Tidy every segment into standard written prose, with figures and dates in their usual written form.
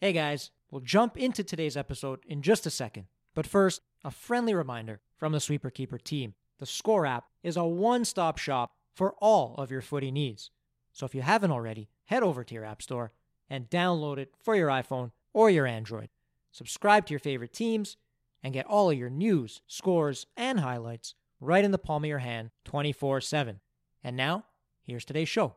Hey guys, we'll jump into today's episode in just a second. But first, a friendly reminder from the Sweeper Keeper team. The Score app is a one-stop shop for all of your footy needs. So if you haven't already, head over to your app store and download it for your iPhone or your Android. Subscribe to your favorite teams and get all of your news, scores, and highlights right in the palm of your hand 24/7. And now, here's today's show.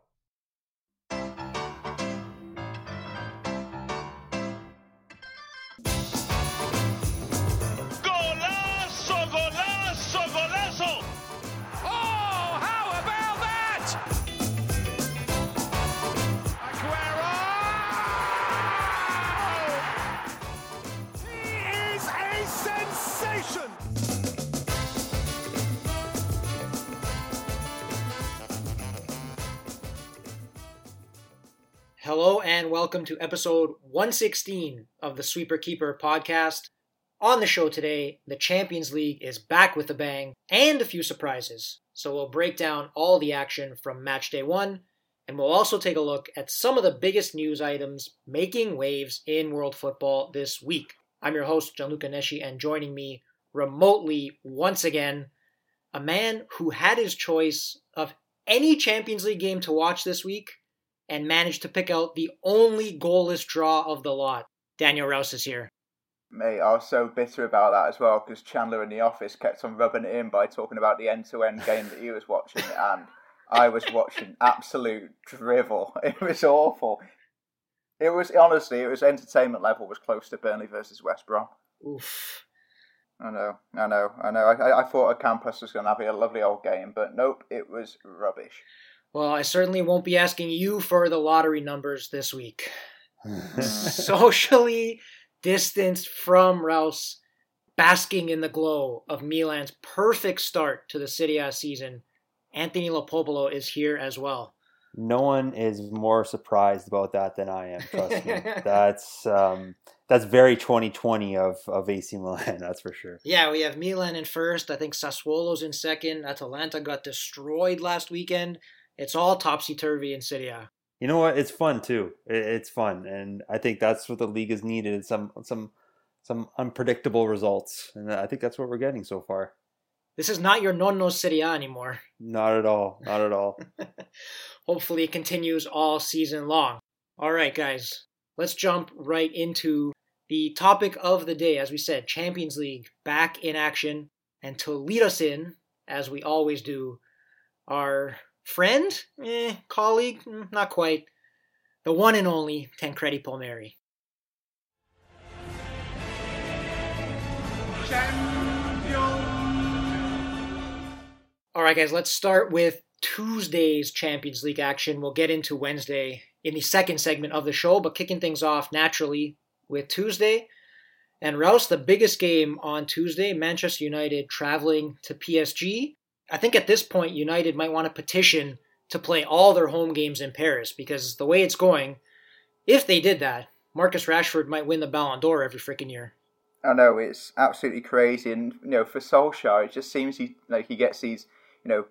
Hello and welcome to episode 116 of the Sweeper Keeper podcast. On the show today, the Champions League is back with a bang and a few surprises. So we'll break down all the action from match day one, and we'll also take a look at some of the biggest news items making waves in world football this week. I'm your host, Gianluca Neshi, and joining me remotely once again, a man who had his choice of any Champions League game to watch this week and managed to pick out the only goalless draw of the lot. Daniel Rouse is here. Mate, I was so bitter about that as well, because Chandler in the office kept on rubbing it in by talking about the end-to-end game that he was watching, and I was watching absolute drivel. It was awful. It was, honestly, it was entertainment level was close to Burnley versus West Brom. Oof. I know. I thought a campus was going to have a lovely old game, but nope, it was rubbish. Well, I certainly won't be asking you for the lottery numbers this week. Socially distanced from Rouse, basking in the glow of Milan's perfect start to the Serie A season, Anthony Lopopolo is here as well. No one is more surprised about that than I am, trust me. That's very 2020 of AC Milan, that's for sure. Yeah, we have Milan in first. I think Sassuolo's in second. Atalanta got destroyed last weekend. It's all topsy-turvy in Serie A. You know what? It's fun, too. It's fun. And I think that's what the league has needed, some unpredictable results. And I think that's what we're getting so far. This is not your nonno Serie A anymore. Not at all. Not at all. Hopefully it continues all season long. All right, guys. Let's jump right into the topic of the day. As we said, Champions League back in action. And to lead us in, as we always do, our friend? Colleague? Not quite. The one and only Tancredi Palmeri. All right, guys, let's start with Tuesday's Champions League action. We'll get into Wednesday in the second segment of the show, but kicking things off naturally with Tuesday. And Rouse, the biggest game on Tuesday, Manchester United traveling to PSG. I think at this point, United might want to petition to play all their home games in Paris, because the way it's going, if they did that, Marcus Rashford might win the Ballon d'Or every freaking year. I know, it's absolutely crazy. And, you know, for Solskjaer, it just seems he gets these,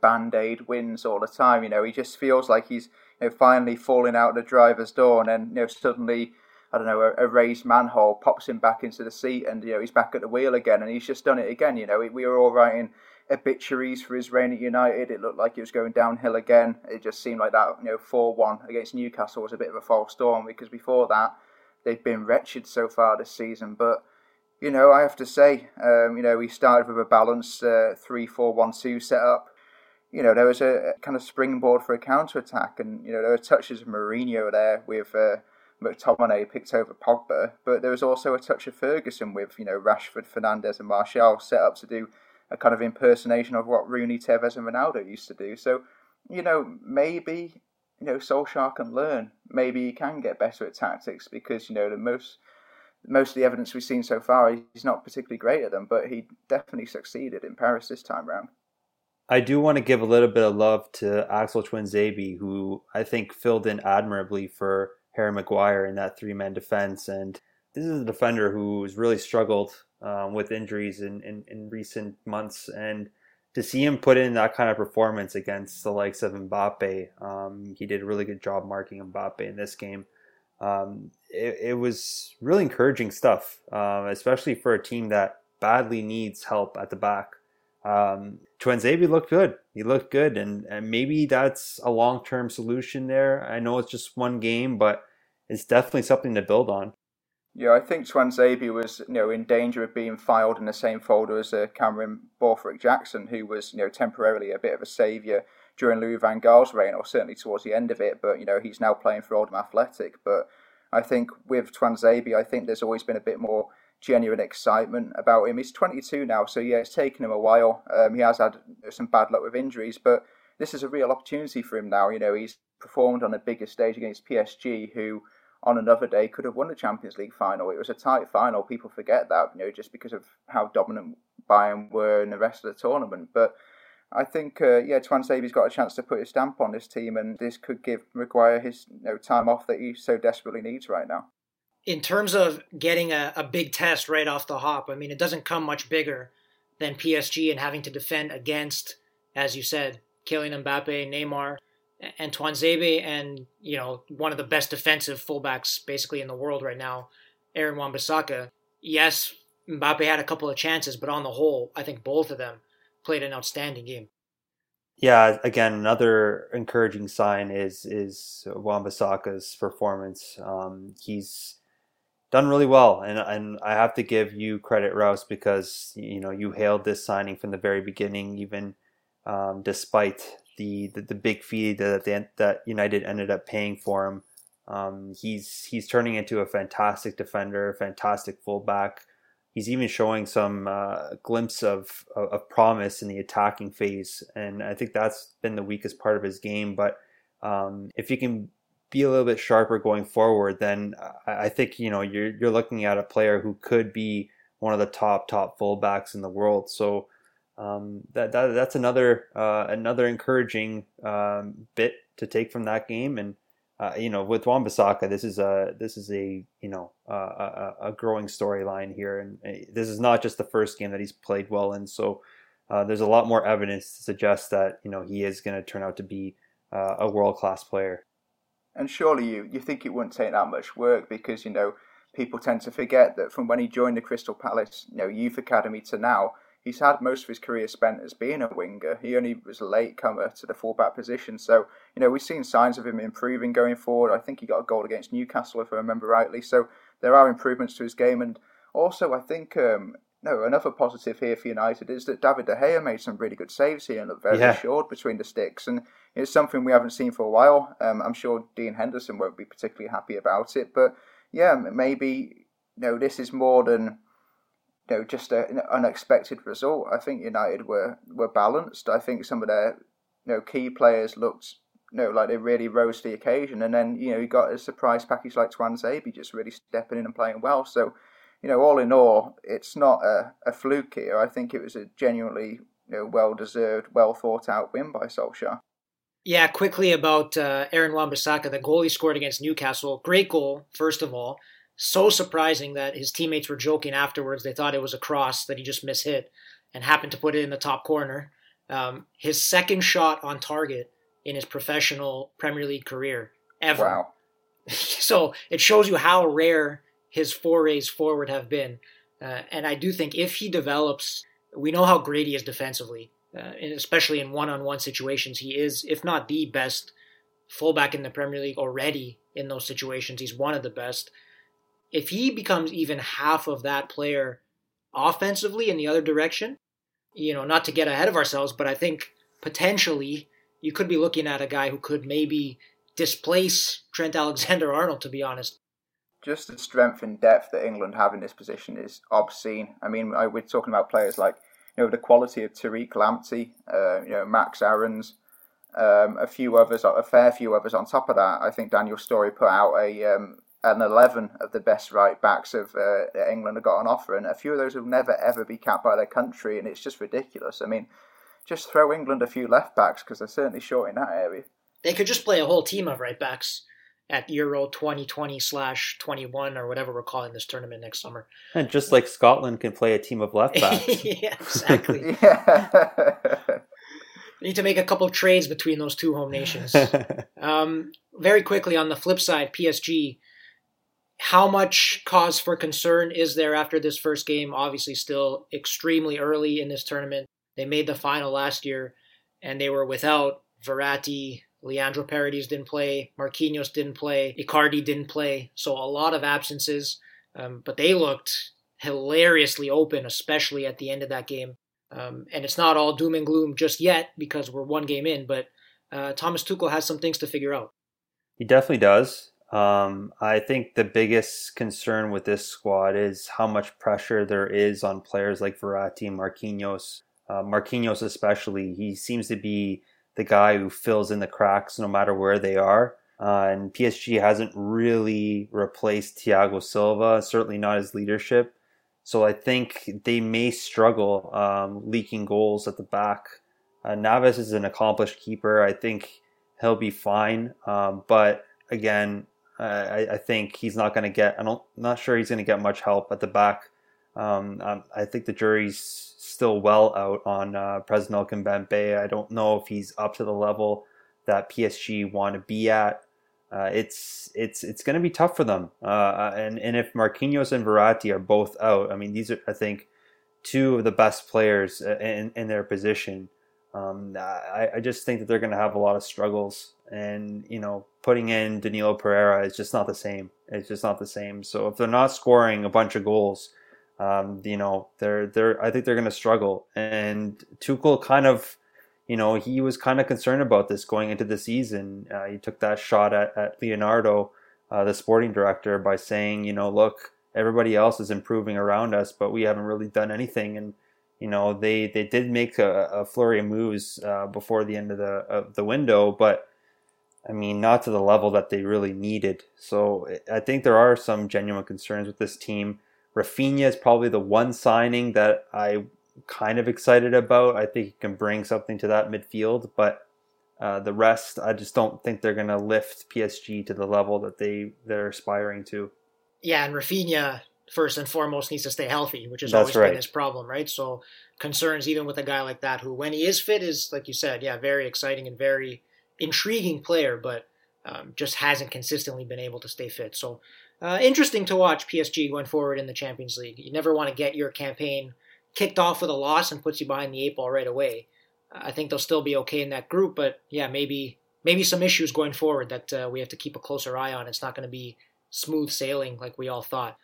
Band-Aid wins all the time. He just feels like he's finally falling out the driver's door, and then, suddenly, I don't know, a raised manhole pops him back into the seat, and, he's back at the wheel again, and he's just done it again. We were all writing obituaries for his reign at United. It looked like he was going downhill again. It just seemed like that, 4-1 against Newcastle was a bit of a false dawn, because before that, they've been wretched so far this season. But, I have to say, we started with a balanced 3-4-1-2 setup. There was a kind of springboard for a counter-attack, and, there were touches of Mourinho there with McTominay picked over Pogba, but there was also a touch of Ferguson with, Rashford, Fernandes and Martial set up to do a kind of impersonation of what Rooney, Tevez and Ronaldo used to do. So, maybe, Solskjaer can learn. Maybe he can get better at tactics, because, most of the evidence we've seen so far, he's not particularly great at them, but he definitely succeeded in Paris this time round. I do want to give a little bit of love to Axel Tuanzebe, who I think filled in admirably for Harry Maguire in that three-man defense. And this is a defender who's really struggled with injuries in recent months. And to see him put in that kind of performance against the likes of Mbappe, he did a really good job marking Mbappe in this game. It was really encouraging stuff, especially for a team that badly needs help at the back. Tuanzebe looked good. He looked good, and maybe that's a long-term solution there. I know it's just one game, but it's definitely something to build on. Yeah, I think Tuanzebe was, in danger of being filed in the same folder as Cameron Borthwick-Jackson, who was, temporarily a bit of a saviour during Louis van Gaal's reign, or certainly towards the end of it. But he's now playing for Oldham Athletic. But I think with Tuanzebe, I think there's always been a bit more genuine excitement about him. He's 22 now, so yeah, it's taken him a while. He has had some bad luck with injuries, but this is a real opportunity for him now. He's performed on a bigger stage against PSG, who on another day could have won the Champions League final. It was a tight final. People forget that, just because of how dominant Bayern were in the rest of the tournament. But I think, Tuanzebe's got a chance to put his stamp on this team, and this could give Maguire his time off that he so desperately needs right now. In terms of getting a big test right off the hop, it doesn't come much bigger than PSG and having to defend against, as you said, Kylian Mbappe, Neymar, and Tuanzebe, and, one of the best defensive fullbacks basically in the world right now, Aaron Wambissaka. Yes, Mbappe had a couple of chances, but on the whole, I think both of them played an outstanding game. Yeah, again, another encouraging sign is Wambisaka's performance. He's done really well, and I have to give you credit, Rouse, because you hailed this signing from the very beginning, even despite the big fee that United ended up paying for him. He's turning into a fantastic defender, fantastic fullback. He's even showing some glimpse of promise in the attacking phase. And I think that's been the weakest part of his game. But if he can be a little bit sharper going forward, then I think, you're looking at a player who could be one of the top fullbacks in the world. So that's another encouraging bit to take from that game. And with Wan-Bissaka, this is a growing storyline here, and this is not just the first game that he's played well in. So there's a lot more evidence to suggest that he is going to turn out to be a world-class player. And surely you think it wouldn't take that much work, because people tend to forget that from when he joined the Crystal Palace youth academy to now, he's had most of his career spent as being a winger. He only was a latecomer to the fullback position. So, we've seen signs of him improving going forward. I think he got a goal against Newcastle, if I remember rightly. So there are improvements to his game. And also, I think, another positive here for United is that David De Gea made some really good saves here and looked very assured between the sticks. And it's something we haven't seen for a while. I'm sure Dean Henderson won't be particularly happy about it. But, yeah, maybe, this is more than just an unexpected result. I think United were balanced. I think some of their key players looked like they really rose to the occasion, and then you got a surprise package like Tuanzebe just really stepping in and playing well. So all in all, it's not a fluke here. I think it was a genuinely well deserved, well thought out win by Solskjaer. Yeah, quickly about Aaron Wan-Bissaka, the goal he scored against Newcastle. Great goal, first of all. So surprising that his teammates were joking afterwards. They thought it was a cross that he just mishit and happened to put it in the top corner. His second shot on target in his professional Premier League career ever. Wow. So it shows you how rare his forays forward have been. And I do think if he develops, we know how great he is defensively, and especially in one-on-one situations. He is, if not the best fullback in the Premier League already in those situations. He's one of the best. If he becomes even half of that player offensively in the other direction, not to get ahead of ourselves, but I think potentially you could be looking at a guy who could maybe displace Trent Alexander-Arnold, to be honest. Just the strength and depth that England have in this position is obscene. We're talking about players like, the quality of Tariq Lamptey, Max Ahrens, a fair few others on top of that. I think Daniel Storey put out an 11 of the best right backs of England have got on offer, and a few of those will never ever be capped by their country, and it's just ridiculous. Just throw England a few left backs, because they're certainly short in that area. They could just play a whole team of right backs at Euro 2020/21 or whatever we're calling this tournament next summer. And just like Scotland can play a team of left backs. Yeah, exactly. Yeah. We need to make a couple of trades between those two home nations. Very quickly on the flip side, PSG. How much cause for concern is there after this first game? Obviously still extremely early in this tournament. They made the final last year, and they were without Verratti. Leandro Paredes didn't play. Marquinhos didn't play. Icardi didn't play. So a lot of absences, but they looked hilariously open, especially at the end of that game. And it's not all doom and gloom just yet because we're one game in, but Thomas Tuchel has some things to figure out. He definitely does. I think the biggest concern with this squad is how much pressure there is on players like Verratti and Marquinhos. Marquinhos especially, he seems to be the guy who fills in the cracks no matter where they are. And PSG hasn't really replaced Thiago Silva, certainly not his leadership. So I think they may struggle leaking goals at the back. Navas is an accomplished keeper. I think he'll be fine. But again, I think he's not going to get, not sure he's going to get much help at the back. I think the jury's still well out on Presnel Kimpembe. I don't know if he's up to the level that PSG want to be at. It's going to be tough for them. And if Marquinhos and Verratti are both out, I mean, these are, I think, two of the best players in their position. I just think that they're going to have a lot of struggles. And, you know, putting in Danilo Pereira is just not the same. It's just not the same. So if they're not scoring a bunch of goals, you know, I think they're going to struggle. And Tuchel kind of, you know, he was kind of concerned about this going into the season. He took that shot at Leonardo, the sporting director, by saying, you know, look, everybody else is improving around us, but we haven't really done anything. And, you know, they did make a flurry of moves before the end of the window, but I mean, not to the level that they really needed. So I think there are some genuine concerns with this team. Rafinha is probably the one signing that I'm kind of excited about. I think he can bring something to that midfield, but the rest, I just don't think they're going to lift PSG to the level that they're aspiring to. Yeah, and Rafinha, first and foremost, needs to stay healthy, which has always been his problem, right? So concerns even with a guy like that, who when he is fit is, like you said, yeah, very exciting and very intriguing player, but just hasn't consistently been able to stay fit. So interesting to watch PSG going forward in the Champions League. You never want to get your campaign kicked off with a loss and puts you behind the eight ball right away. I think they'll still be okay in that group, but yeah, maybe some issues going forward that we have to keep a closer eye on. It's not going to be smooth sailing like we all thought.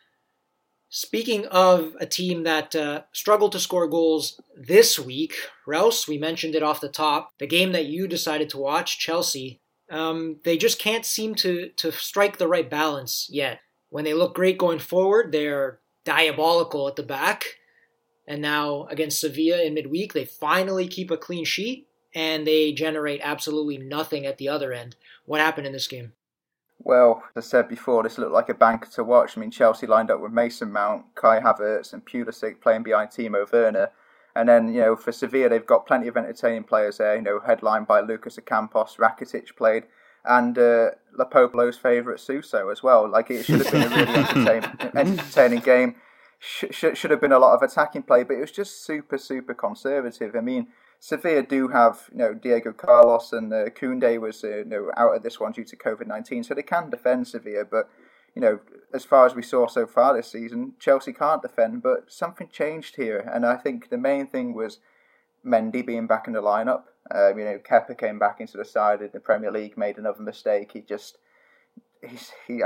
Speaking of a team that struggled to score goals this week, Rouse, we mentioned it off the top, the game that you decided to watch, Chelsea, they just can't seem to strike the right balance yet. When they look great going forward, they're diabolical at the back. And now against Sevilla in midweek, they finally keep a clean sheet and they generate absolutely nothing at the other end. What happened in this game? Well, as I said before, this looked like a banker to watch. I mean, Chelsea lined up with Mason Mount, Kai Havertz and Pulisic playing behind Timo Werner. And then, you know, for Sevilla, they've got plenty of entertaining players there, you know, headlined by Lucas Ocampos, Rakitic played, and Lopopolo's favourite, Suso, as well. Like, it should have been a really entertaining game. Should have been a lot of attacking play, but it was just super, super conservative. I mean, Sevilla do have, you know, Diego Carlos and Koundé was you know, out of this one due to COVID-19, so they can defend Sevilla. But, you know, as far as we saw so far this season, Chelsea can't defend, but something changed here. And I think the main thing was Mendy being back in the lineup. You know, Kepa came back into the side in the Premier League, made another mistake. I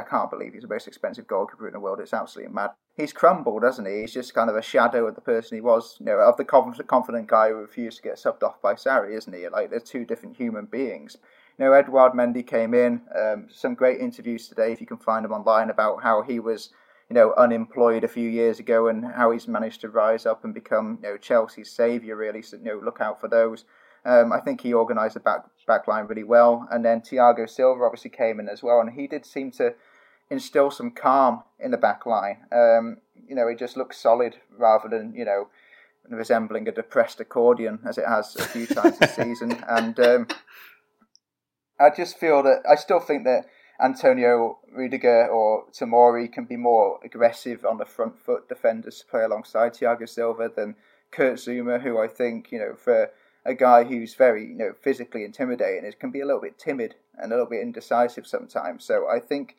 can't believe he's the most expensive goalkeeper in the world. It's absolutely mad. He's crumbled, hasn't he? He's just kind of a shadow of the person he was, you know, of the confident guy who refused to get subbed off by Sarri, isn't he? Like, they're two different human beings. You know, Edouard Mendy came in. Some great interviews today, if you can find them online, about how he was, you know, unemployed a few years ago and how he's managed to rise up and become, you know, Chelsea's saviour, really. So, you know, look out for those. I think he organised the back line really well. And then Thiago Silva obviously came in as well. And he did seem to instill some calm in the back line. You know, it just looks solid rather than, you know, resembling a depressed accordion as it has a few times this season. And I just feel that I still think that Antonio Rüdiger or Tomori can be more aggressive on the front foot defenders to play alongside Thiago Silva than Kurt Zouma, who I think, you know, for a guy who's very, you know, physically intimidating, is can be a little bit timid and a little bit indecisive sometimes. So I think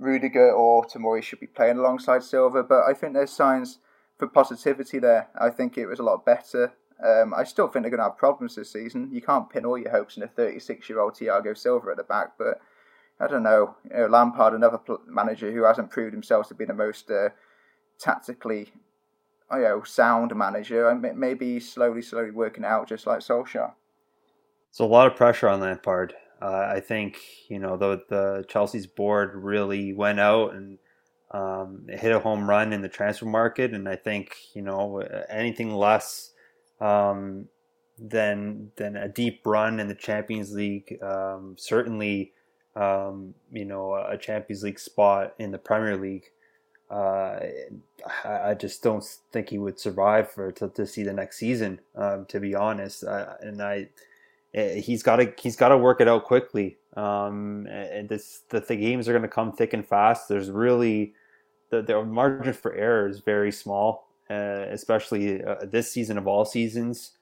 Rüdiger or Tomori should be playing alongside Silva, but I think there's signs for positivity there. I think it was a lot better. I still think they're going to have problems this season. You can't pin all your hopes in a 36-year-old Thiago Silva at the back, but I don't know. You know, Lampard, another manager who hasn't proved himself to be the most tactically sound manager, and maybe slowly working out just like Solskjaer. It's a lot of pressure on Lampard. I think, the Chelsea's board really went out and hit a home run in the transfer market. And I think, anything less than a deep run in the Champions League, certainly, a Champions League spot in the Premier League, I just don't think he would survive to see the next season, to be honest. He's got to work it out quickly. And the games are going to come thick and fast. There's really the margin for error is very small, especially this season of all seasons.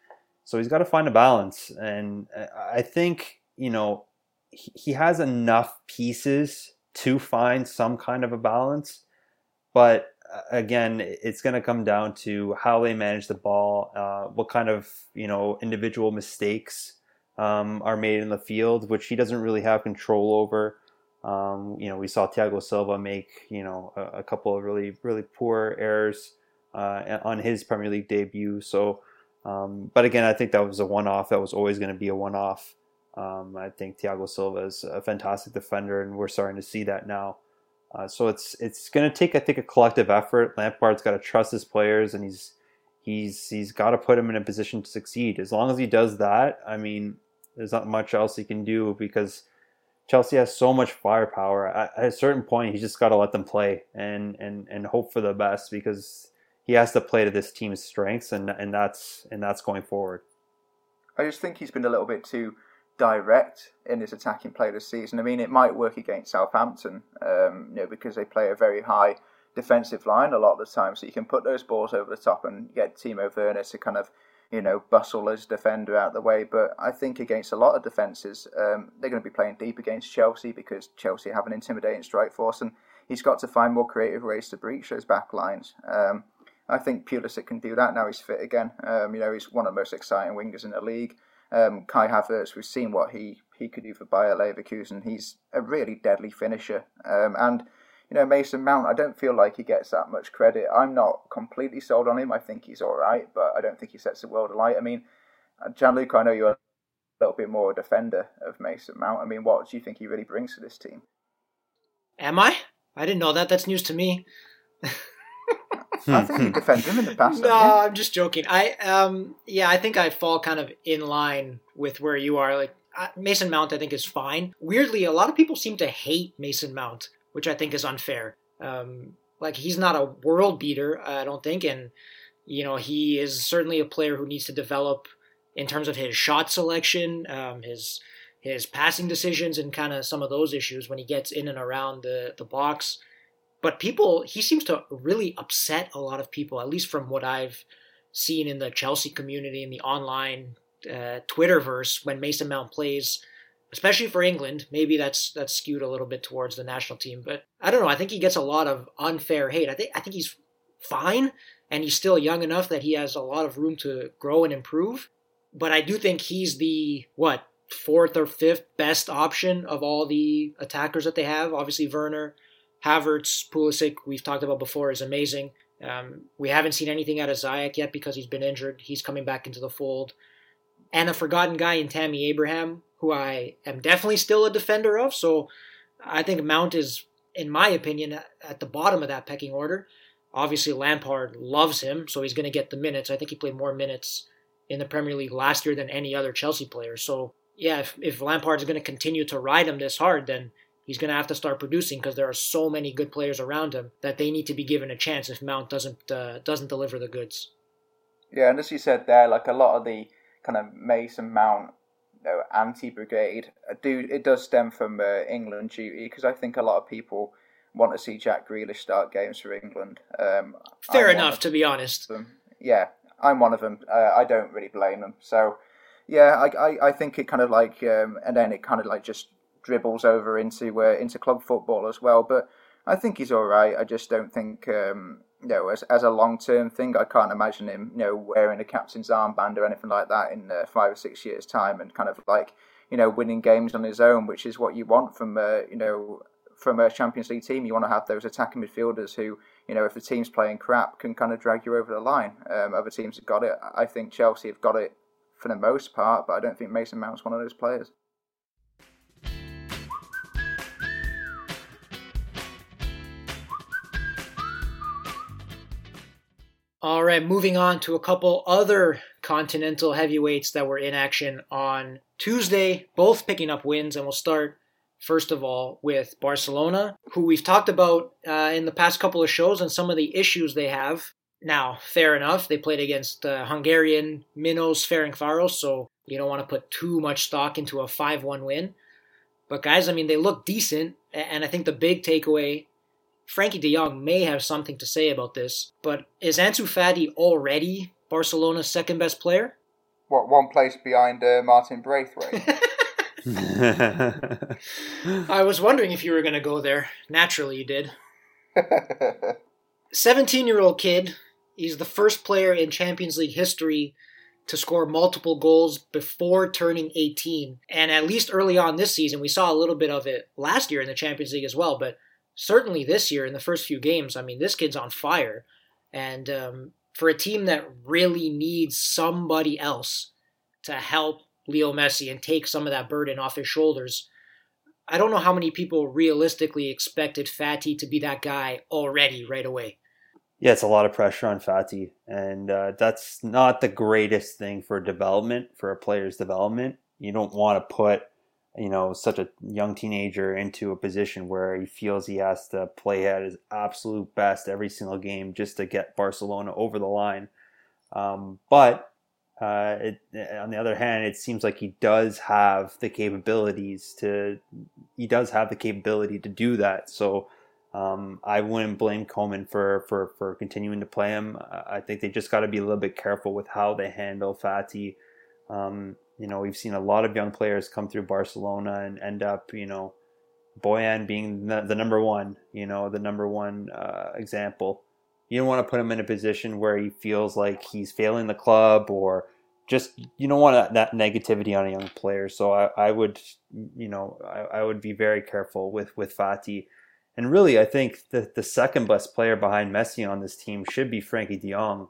So he's got to find a balance, and I think he has enough pieces to find some kind of a balance. But again, it's going to come down to how they manage the ball, what kind of individual mistakes are made in the field, which he doesn't really have control over. We saw Thiago Silva make, a couple of really, really poor errors on his Premier League debut. So, but again, I think that was a one-off. That was always going to be a one-off. I think Thiago Silva is a fantastic defender, and we're starting to see that now. So it's going to take, I think, a collective effort. Lampard's got to trust his players, and he's got to put them in a position to succeed. As long as he does that, there's not much else he can do, because Chelsea has so much firepower. At a certain point, he's just got to let them play and hope for the best, because he has to play to this team's strengths, and that's going forward. I just think he's been a little bit too direct in his attacking play this season. It might work against Southampton, because they play a very high defensive line a lot of the time, so you can put those balls over the top and get Timo Werner to kind of, bustle his defender out of the way. But I think against a lot of defences, they're going to be playing deep against Chelsea, because Chelsea have an intimidating strike force, and he's got to find more creative ways to breach those back lines. I think Pulisic can do that now he's fit again. He's one of the most exciting wingers in the league. Kai Havertz, we've seen what he could do for Bayer Leverkusen. He's a really deadly finisher. And Mason Mount, I don't feel like he gets that much credit. I'm not completely sold on him. I think he's all right, but I don't think he sets the world alight. Gianluca, I know you're a little bit more a defender of Mason Mount. What do you think he really brings to this team? Am I? I didn't know that. That's news to me. I think you defend him in the past. No, I'm just joking. I think I fall kind of in line with where you are. Mason Mount, I think, is fine. Weirdly, a lot of people seem to hate Mason Mount, which I think is unfair. He's not a world beater, I don't think. And, he is certainly a player who needs to develop in terms of his shot selection, his passing decisions, and kind of some of those issues when he gets in and around the box. But he seems to really upset a lot of people, at least from what I've seen in the Chelsea community and the online Twitterverse when Mason Mount plays, especially for England. Maybe that's skewed a little bit towards the national team, but I don't know. I think he gets a lot of unfair hate. I think he's fine, and he's still young enough that he has a lot of room to grow and improve. But I do think he's the, fourth or fifth best option of all the attackers that they have. Obviously, Werner, Havertz, Pulisic, we've talked about before, is amazing. We haven't seen anything out of Ziyech yet because he's been injured. He's coming back into the fold. And a forgotten guy in Tammy Abraham, who I am definitely still a defender of. So I think Mount is, in my opinion, at the bottom of that pecking order. Obviously, Lampard loves him, so he's going to get the minutes. I think he played more minutes in the Premier League last year than any other Chelsea player. So, yeah, if Lampard's going to continue to ride him this hard, then he's going to have to start producing, because there are so many good players around him that they need to be given a chance if Mount doesn't deliver the goods. Yeah, and as you said there, a lot of the kind of Mason Mount anti-brigade, it does stem from England duty, because I think a lot of people want to see Jack Grealish start games for England. Fair enough, to be honest. Yeah, I'm one of them. I don't really blame them. So, yeah, I think it kind of and then it kind of just dribbles over into club football as well. But I think he's all right. I just don't think, as a long-term thing, I can't imagine him, wearing a captain's armband or anything like that in 5 or 6 years' time and kind of like, winning games on his own, which is what you want from a Champions League team. You want to have those attacking midfielders who, if the team's playing crap, can kind of drag you over the line. Other teams have got it. I think Chelsea have got it for the most part, but I don't think Mason Mount's one of those players. All right, moving on to a couple other continental heavyweights that were in action on Tuesday, both picking up wins, and we'll start first of all with Barcelona, who we've talked about in the past couple of shows and some of the issues they have. Now, fair enough, they played against Hungarian Minos Ferencváros, so you don't want to put too much stock into a 5-1 win. But guys, they look decent, and I think the big takeaway, Frankie de Jong may have something to say about this, but is Ansu Fati already Barcelona's second best player? What, one place behind Martin Braithwaite? I was wondering if you were going to go there. Naturally you did. 17-year-old kid, he's the first player in Champions League history to score multiple goals before turning 18. And at least early on this season, we saw a little bit of it last year in the Champions League as well, but certainly this year in the first few games, this kid's on fire. And for a team that really needs somebody else to help Leo Messi and take some of that burden off his shoulders, I don't know how many people realistically expected Fati to be that guy already right away. Yeah, it's a lot of pressure on Fati. And that's not the greatest thing for development, for a player's development. You don't want to put such a young teenager into a position where he feels he has to play at his absolute best every single game just to get Barcelona over the line. On the other hand, it seems like he does have the capabilities to. He does have the capability to do that. So I wouldn't blame Koeman for continuing to play him. I think they just got to be a little bit careful with how they handle Fati. We've seen a lot of young players come through Barcelona and end up, Boyan being the number one, example. You don't want to put him in a position where he feels like he's failing the club, or just, you don't want that negativity on a young player. So I would be very careful with Fati. And really, I think that the second best player behind Messi on this team should be Frankie de Jong,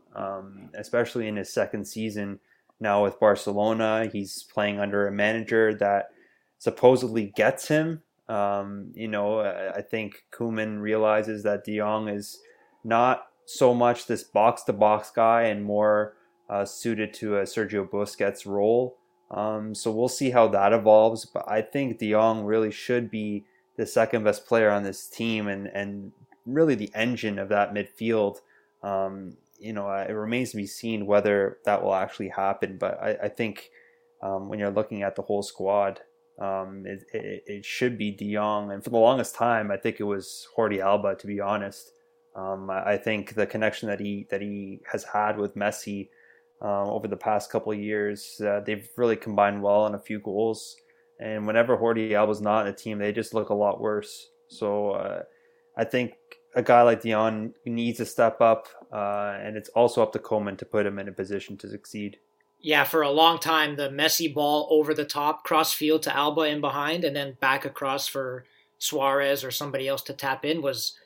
especially in his second season. Now with Barcelona, he's playing under a manager that supposedly gets him. I think Koeman realizes that De Jong is not so much this box-to-box guy and more suited to a Sergio Busquets role. So we'll see how that evolves. But I think De Jong really should be the second best player on this team and really the engine of that midfield. It remains to be seen whether that will actually happen. But I think when you're looking at the whole squad, it should be De Jong. And for the longest time, I think it was Jordi Alba, to be honest. I think the connection that he has had with Messi over the past couple of years, they've really combined well on a few goals. And whenever Jordi Alba's not in a team, they just look a lot worse. So I think a guy like De Jong needs to step up, and it's also up to Koeman to put him in a position to succeed. Yeah, for a long time, the Messi ball over the top, cross field to Alba in behind, and then back across for Suarez or somebody else to tap in was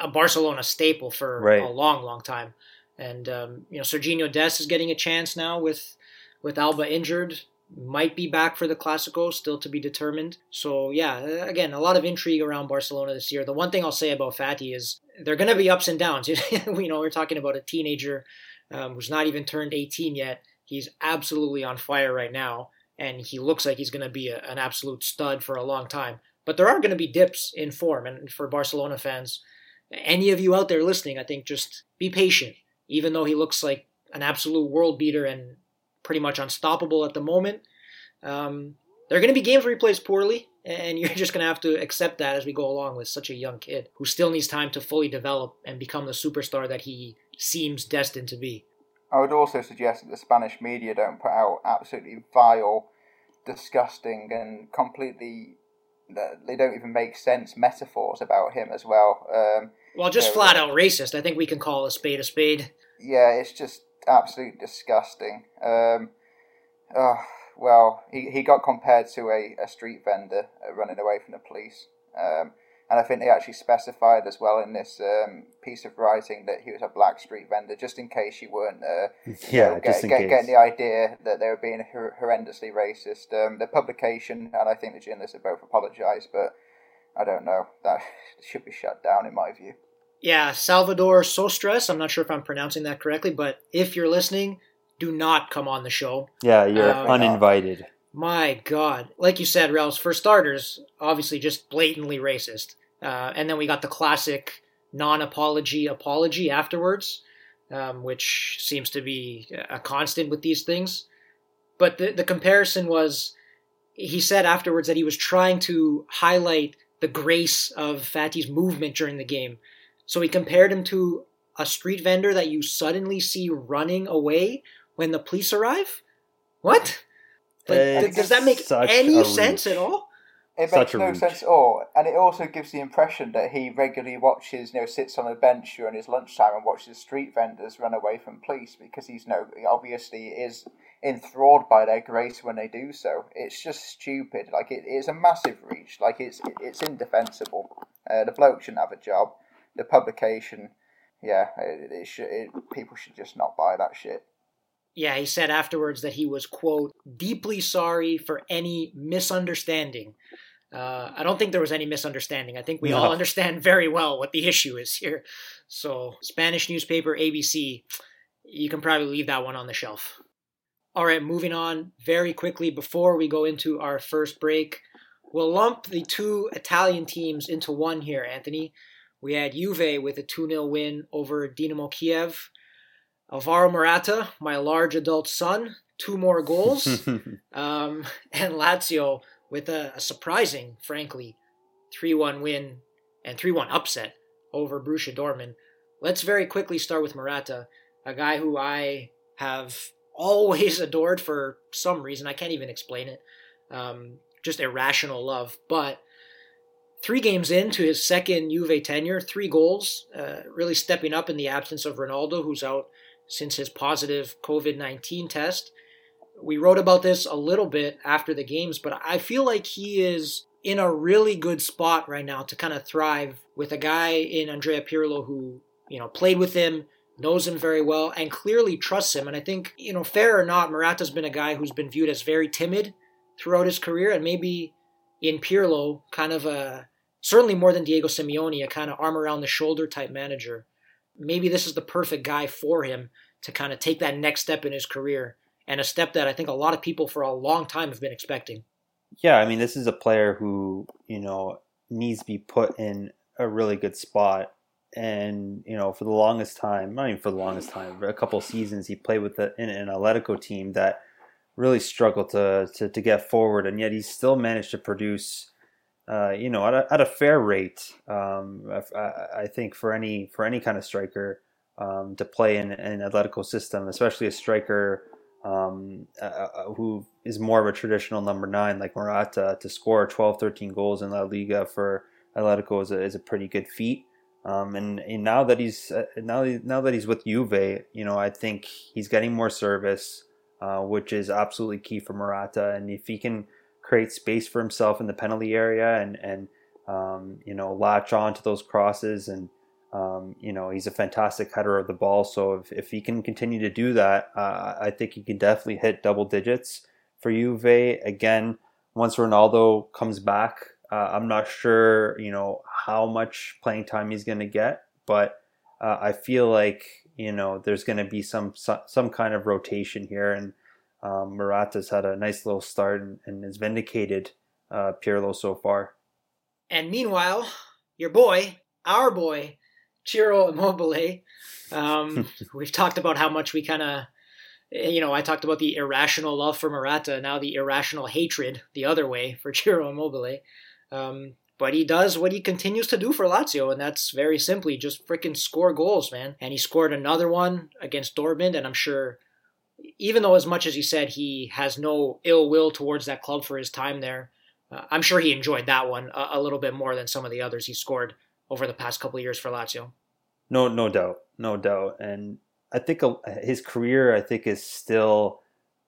a Barcelona staple for a long, long time. And, Serginho Dest is getting a chance now with Alba injured. Might be back for the Clasico, still to be determined. So, yeah, again, a lot of intrigue around Barcelona this year. The one thing I'll say about Fati is they're going to be ups and downs. We're talking about a teenager who's not even turned 18 yet. He's absolutely on fire right now, and he looks like he's going to be an absolute stud for a long time. But there are going to be dips in form, and for Barcelona fans, any of you out there listening, I think just be patient. Even though he looks like an absolute world beater and pretty much unstoppable at the moment. There are going to be games where he plays poorly, and you're just going to have to accept that as we go along with such a young kid who still needs time to fully develop and become the superstar that he seems destined to be. I would also suggest that the Spanish media don't put out absolutely vile, disgusting, and completely they don't even make sense metaphors about him as well. Just flat out racist. I think we can call a spade a spade. Yeah, it's just absolutely disgusting. He got compared to a street vendor running away from the police. And I think they actually specified as well in this piece of writing that he was a black street vendor, just in case you weren't getting the idea that they were being horrendously racist. The publication and I think the journalists have both apologised, but I don't know. That should be shut down in my view. Yeah, Salvador Sostres, I'm not sure if I'm pronouncing that correctly, but if you're listening, do not come on the show. Yeah, you're uninvited. My God. Like you said, Rouse, for starters, obviously just blatantly racist. And then we got the classic non-apology apology afterwards, which seems to be a constant with these things. But the comparison was, he said afterwards that he was trying to highlight the grace of Fati's movement during the game. So he compared him to a street vendor that you suddenly see running away when the police arrive? What? Like, does that make any sense at all? It makes no sense at all. And it also gives the impression that he regularly watches, sits on a bench during his lunchtime and watches street vendors run away from police because he obviously is enthralled by their grace when they do so. It's just stupid. Like, it is a massive reach. Like, it's indefensible. The bloke shouldn't have a job. The publication, people should just not buy that shit. Yeah, he said afterwards that he was, quote, deeply sorry for any misunderstanding. I don't think there was any misunderstanding. I think we all understand very well what the issue is here. So, Spanish newspaper ABC, you can probably leave that one on the shelf. All right, moving on very quickly before we go into our first break. We'll lump the two Italian teams into one here, Anthony. We had Juve with a 2-0 win over Dinamo Kiev. Alvaro Morata, my large adult son, 2 more goals. And Lazio with a surprising, frankly, 3-1 win and 3-1 upset over Borussia Dortmund. Let's very quickly start with Morata, a guy who I have always adored for some reason. I can't even explain it. Just irrational love. But 3 games into his second Juve tenure, 3 goals, really stepping up in the absence of Ronaldo, who's out since his positive COVID-19 test. We wrote about this a little bit after the games, but I feel like he is in a really good spot right now to kind of thrive with a guy in Andrea Pirlo who, played with him, knows him very well, and clearly trusts him. And I think, fair or not, Morata's been a guy who's been viewed as very timid throughout his career, and maybe in Pirlo, kind of certainly more than Diego Simeone, a kind of arm around the shoulder type manager. Maybe this is the perfect guy for him to kind of take that next step in his career, and a step that I think a lot of people for a long time have been expecting. Yeah, I mean, this is a player who, needs to be put in a really good spot. And, for a couple seasons, he played with an Atletico team that really struggled to get forward, and yet he still managed to produce at a fair rate, I think for any kind of striker to play in an Atletico system, especially a striker who is more of a traditional number 9 like Morata, to score 12-13 goals in La Liga for Atletico is a pretty good feat. And now that he's with Juve, I think he's getting more service, which is absolutely key for Morata. And if he can create space for himself in the penalty area and latch on to those crosses, and he's a fantastic header of the ball. So if he can continue to do that, I think he can definitely hit double digits for Juve. Again, once Ronaldo comes back, I'm not sure how much playing time he's going to get, but I feel like there's going to be some kind of rotation here, and Morata's had a nice little start and has vindicated Pirlo so far. And meanwhile, our boy, Ciro Immobile, we've talked about how much we kind of, I talked about the irrational love for Morata, now the irrational hatred the other way for Ciro Immobile. But he does what he continues to do for Lazio, and that's very simply just freaking score goals, man. And he scored another one against Dortmund, and I'm sure, even though as much as he said he has no ill will towards that club for his time there, I'm sure he enjoyed that one a little bit more than some of the others he scored over the past couple of years for Lazio. No doubt. And I think his career, is still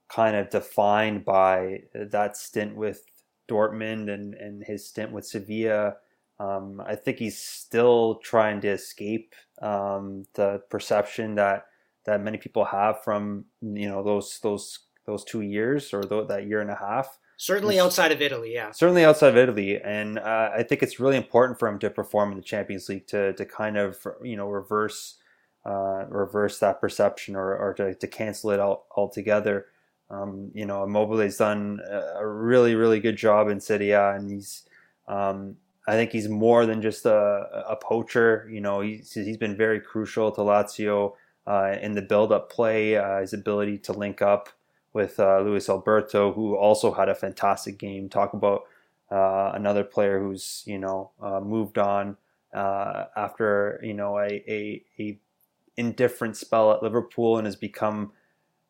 kind of defined by that stint with Dortmund and his stint with Sevilla. I think he's still trying to escape the perception that many people have from, you know, those 2 years or that year and a half. Certainly outside of Italy, yeah. Certainly outside of Italy. And I think it's really important for him to perform in the Champions League to kind of, you know, reverse that perception or to cancel it out altogether. You know, Immobile's done a really, really good job in Serie A, and he's, I think he's more than just a poacher. You know, he's been very crucial to Lazio in the build-up play, his ability to link up with Luis Alberto, who also had a fantastic game. Talk about another player who's, you know, moved on after, you know, a indifferent spell at Liverpool and has become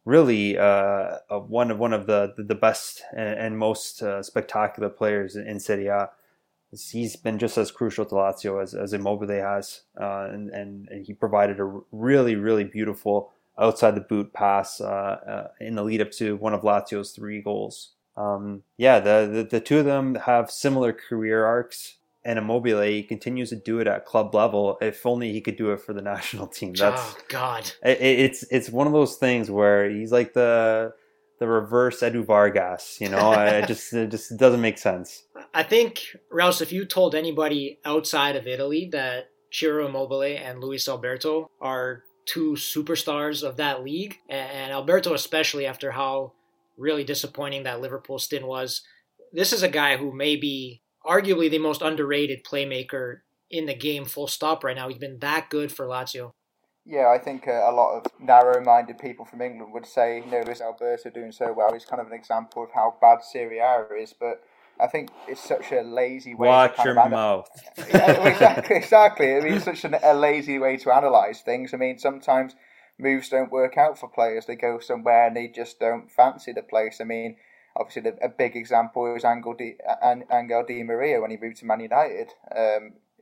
really one of the best and most spectacular players in Serie A. He's been just as crucial to Lazio as Immobile has, and he provided a really, really beautiful outside the boot pass in the lead up to one of Lazio's 3 goals. The two of them have similar career arcs, and Immobile, he continues to do it at club level. If only he could do it for the national team. It's one of those things where he's like the reverse Edu Vargas, you know. It just doesn't make sense. I think, Rouse, if you told anybody outside of Italy that Ciro Immobile and Luis Alberto are two superstars of that league, and Alberto especially after how really disappointing that Liverpool stint was, this is a guy who may be arguably the most underrated playmaker in the game, full stop, right now. He's been that good for Lazio. Yeah, I think a lot of narrow-minded people from England would say, you know, Luis Alberto doing so well is kind of an example of how bad Serie A is, but I think it's such a lazy way. Watch to your mouth. Exactly. I mean, it's such a lazy way to analyse things. I mean, sometimes moves don't work out for players. They go somewhere and they just don't fancy the place. I mean, obviously, a big example is Angel Di Maria when he moved to Man United.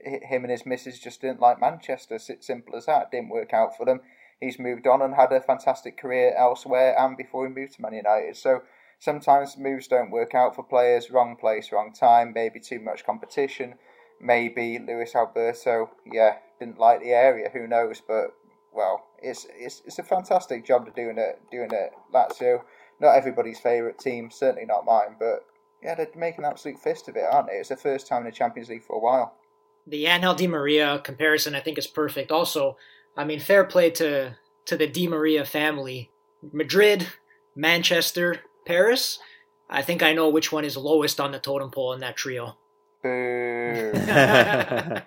Him and his missus just didn't like Manchester. Simple as that. Didn't work out for them. He's moved on and had a fantastic career elsewhere and before he moved to Man United. So sometimes moves don't work out for players. Wrong place, wrong time. Maybe too much competition. Maybe Luis Alberto, didn't like the area. Who knows? But well, it's a fantastic job to doing it. Lazio, not everybody's favourite team. Certainly not mine. But yeah, they're making an absolute fist of it, aren't they? It's the first time in the Champions League for a while. The Angel Di Maria comparison, I think, is perfect. Also, I mean, fair play to the Di Maria family. Madrid, Manchester, Paris, I think I know which one is lowest on the totem pole in that trio. I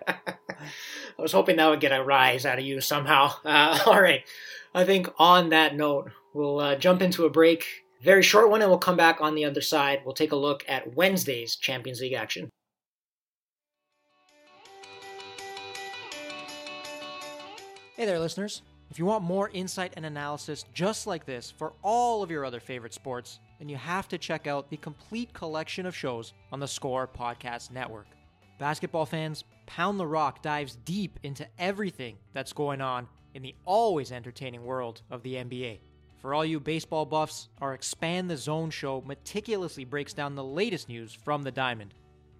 was hoping that would get a rise out of you somehow. All right. I think on that note, we'll jump into a break. Very short one, and we'll come back on the other side. We'll take a look at Wednesday's Champions League action. Hey there, listeners. If you want more insight and analysis just like this for all of your other favorite sports, then you have to check out the complete collection of shows on the Score Podcast Network. Basketball fans, Pound the Rock dives deep into everything that's going on in the always entertaining world of the NBA. For all you baseball buffs, our Expand the Zone show meticulously breaks down the latest news from the diamond.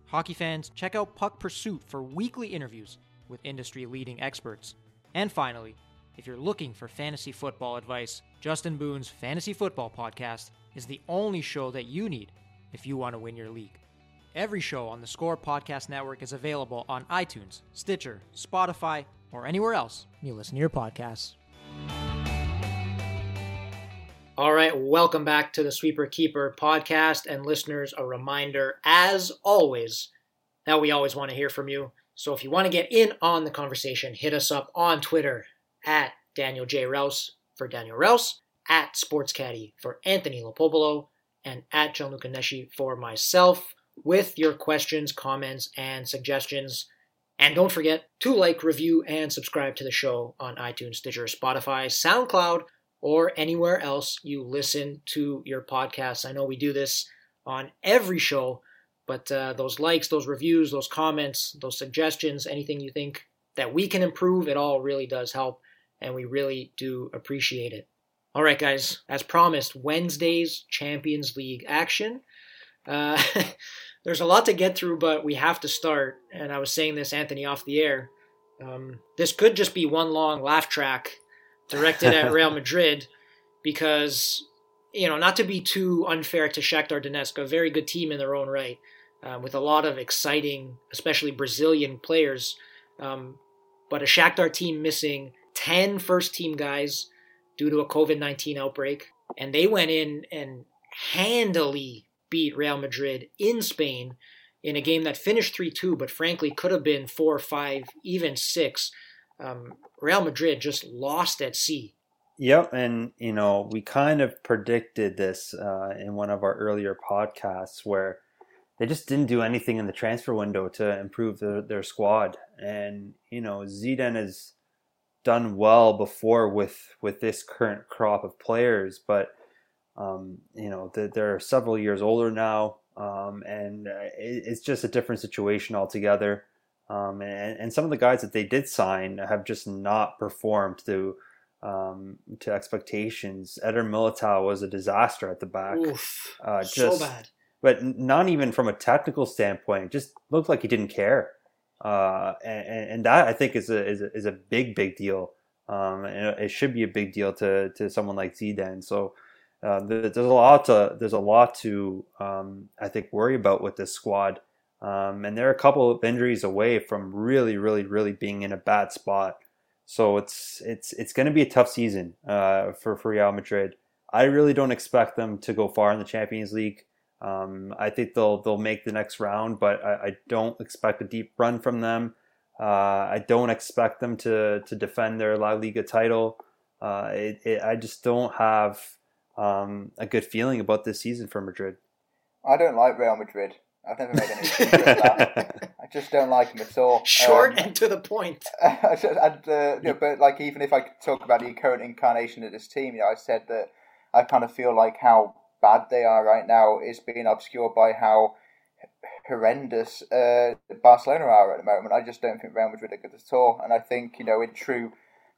Hockey fans, check out Puck Pursuit for weekly interviews with industry-leading experts. And finally, if you're looking for fantasy football advice, Justin Boone's Fantasy Football Podcast is the only show that you need if you want to win your league. Every show on the Score Podcast Network is available on iTunes, Stitcher, Spotify, or anywhere else you listen to your podcasts. All right, welcome back to the Sweeper Keeper podcast. And listeners, a reminder, as always, that we always want to hear from you. So if you want to get in on the conversation, hit us up on Twitter, at Daniel J. Rouse for Daniel Rouse, at SportsCaddy for Anthony Lopopolo, and at Gianluca Neshi for myself, with your questions, comments, and suggestions. And don't forget to like, review, and subscribe to the show on iTunes, Stitcher, Spotify, SoundCloud, or anywhere else you listen to your podcasts. I know we do this on every show, But those likes, those reviews, those comments, those suggestions, anything you think that we can improve, it all really does help, and we really do appreciate it. All right, guys, as promised, Wednesday's Champions League action. There's a lot to get through, but we have to start. And I was saying this, Anthony, off the air. This could just be one long laugh track directed at Real Madrid because, you know, not to be too unfair to Shakhtar Donetsk, a very good team in their own right, with a lot of exciting, especially Brazilian players. But a Shakhtar team missing 10 first-team guys due to a COVID-19 outbreak. And they went in and handily beat Real Madrid in Spain in a game that finished 3-2, but frankly could have been 4, 5, even 6. Real Madrid just lost at sea. Yep, and you know, we kind of predicted this in one of our earlier podcasts where they just didn't do anything in the transfer window to improve their squad. And, you know, Zidane has done well before with this current crop of players, but you know, they're several years older now, and it's just a different situation altogether. And some of the guys that they did sign have just not performed to expectations. Eder Militao was a disaster at the back. Oof, just so bad. But not even from a technical standpoint, it just looked like he didn't care. And that, I think, is a big deal. And it should be a big deal to someone like Zidane. So there's a lot to I think worry about with this squad, and they're a couple of injuries away from really being in a bad spot. So it's going to be a tough season for Real Madrid. I really don't expect them to go far in the Champions League. I think they'll make the next round, but I don't expect a deep run from them. I don't expect them to defend their La Liga title. I just don't have a good feeling about this season for Madrid. I don't like Real Madrid. I've never made any sense of that. I just don't like them at all. Short and to the point. But like, even if I could talk about the current incarnation of this team, you know, I said that I kind of feel like how bad they are right now is being obscured by how horrendous Barcelona are at the moment. I just don't think Real Madrid are good at all, and I think, you know, in true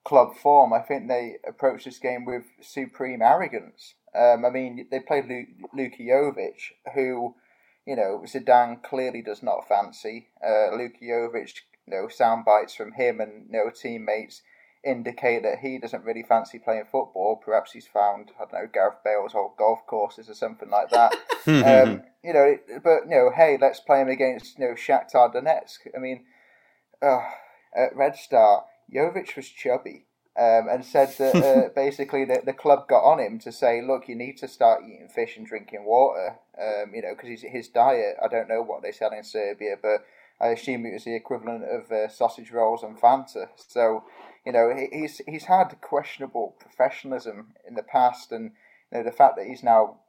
club form, I think they approached this game with supreme arrogance. I mean, they played Luka Jovic, who, you know, Zidane clearly does not fancy. Luka Jovic, you know, sound bites from him and, you know, teammates indicate that he doesn't really fancy playing football. Perhaps he's found, I don't know, Gareth Bale's old golf courses or something like that. You know, but, you know, hey, let's play him against, you know, Shakhtar Donetsk. I mean, at Red Star, Jovic was chubby, and said that basically the club got on him to say, look, you need to start eating fish and drinking water, you know, because his diet, I don't know what they sell in Serbia, but I assume it was the equivalent of sausage rolls and Fanta. So, you know, he's had questionable professionalism in the past, and, you know, the fact that he's now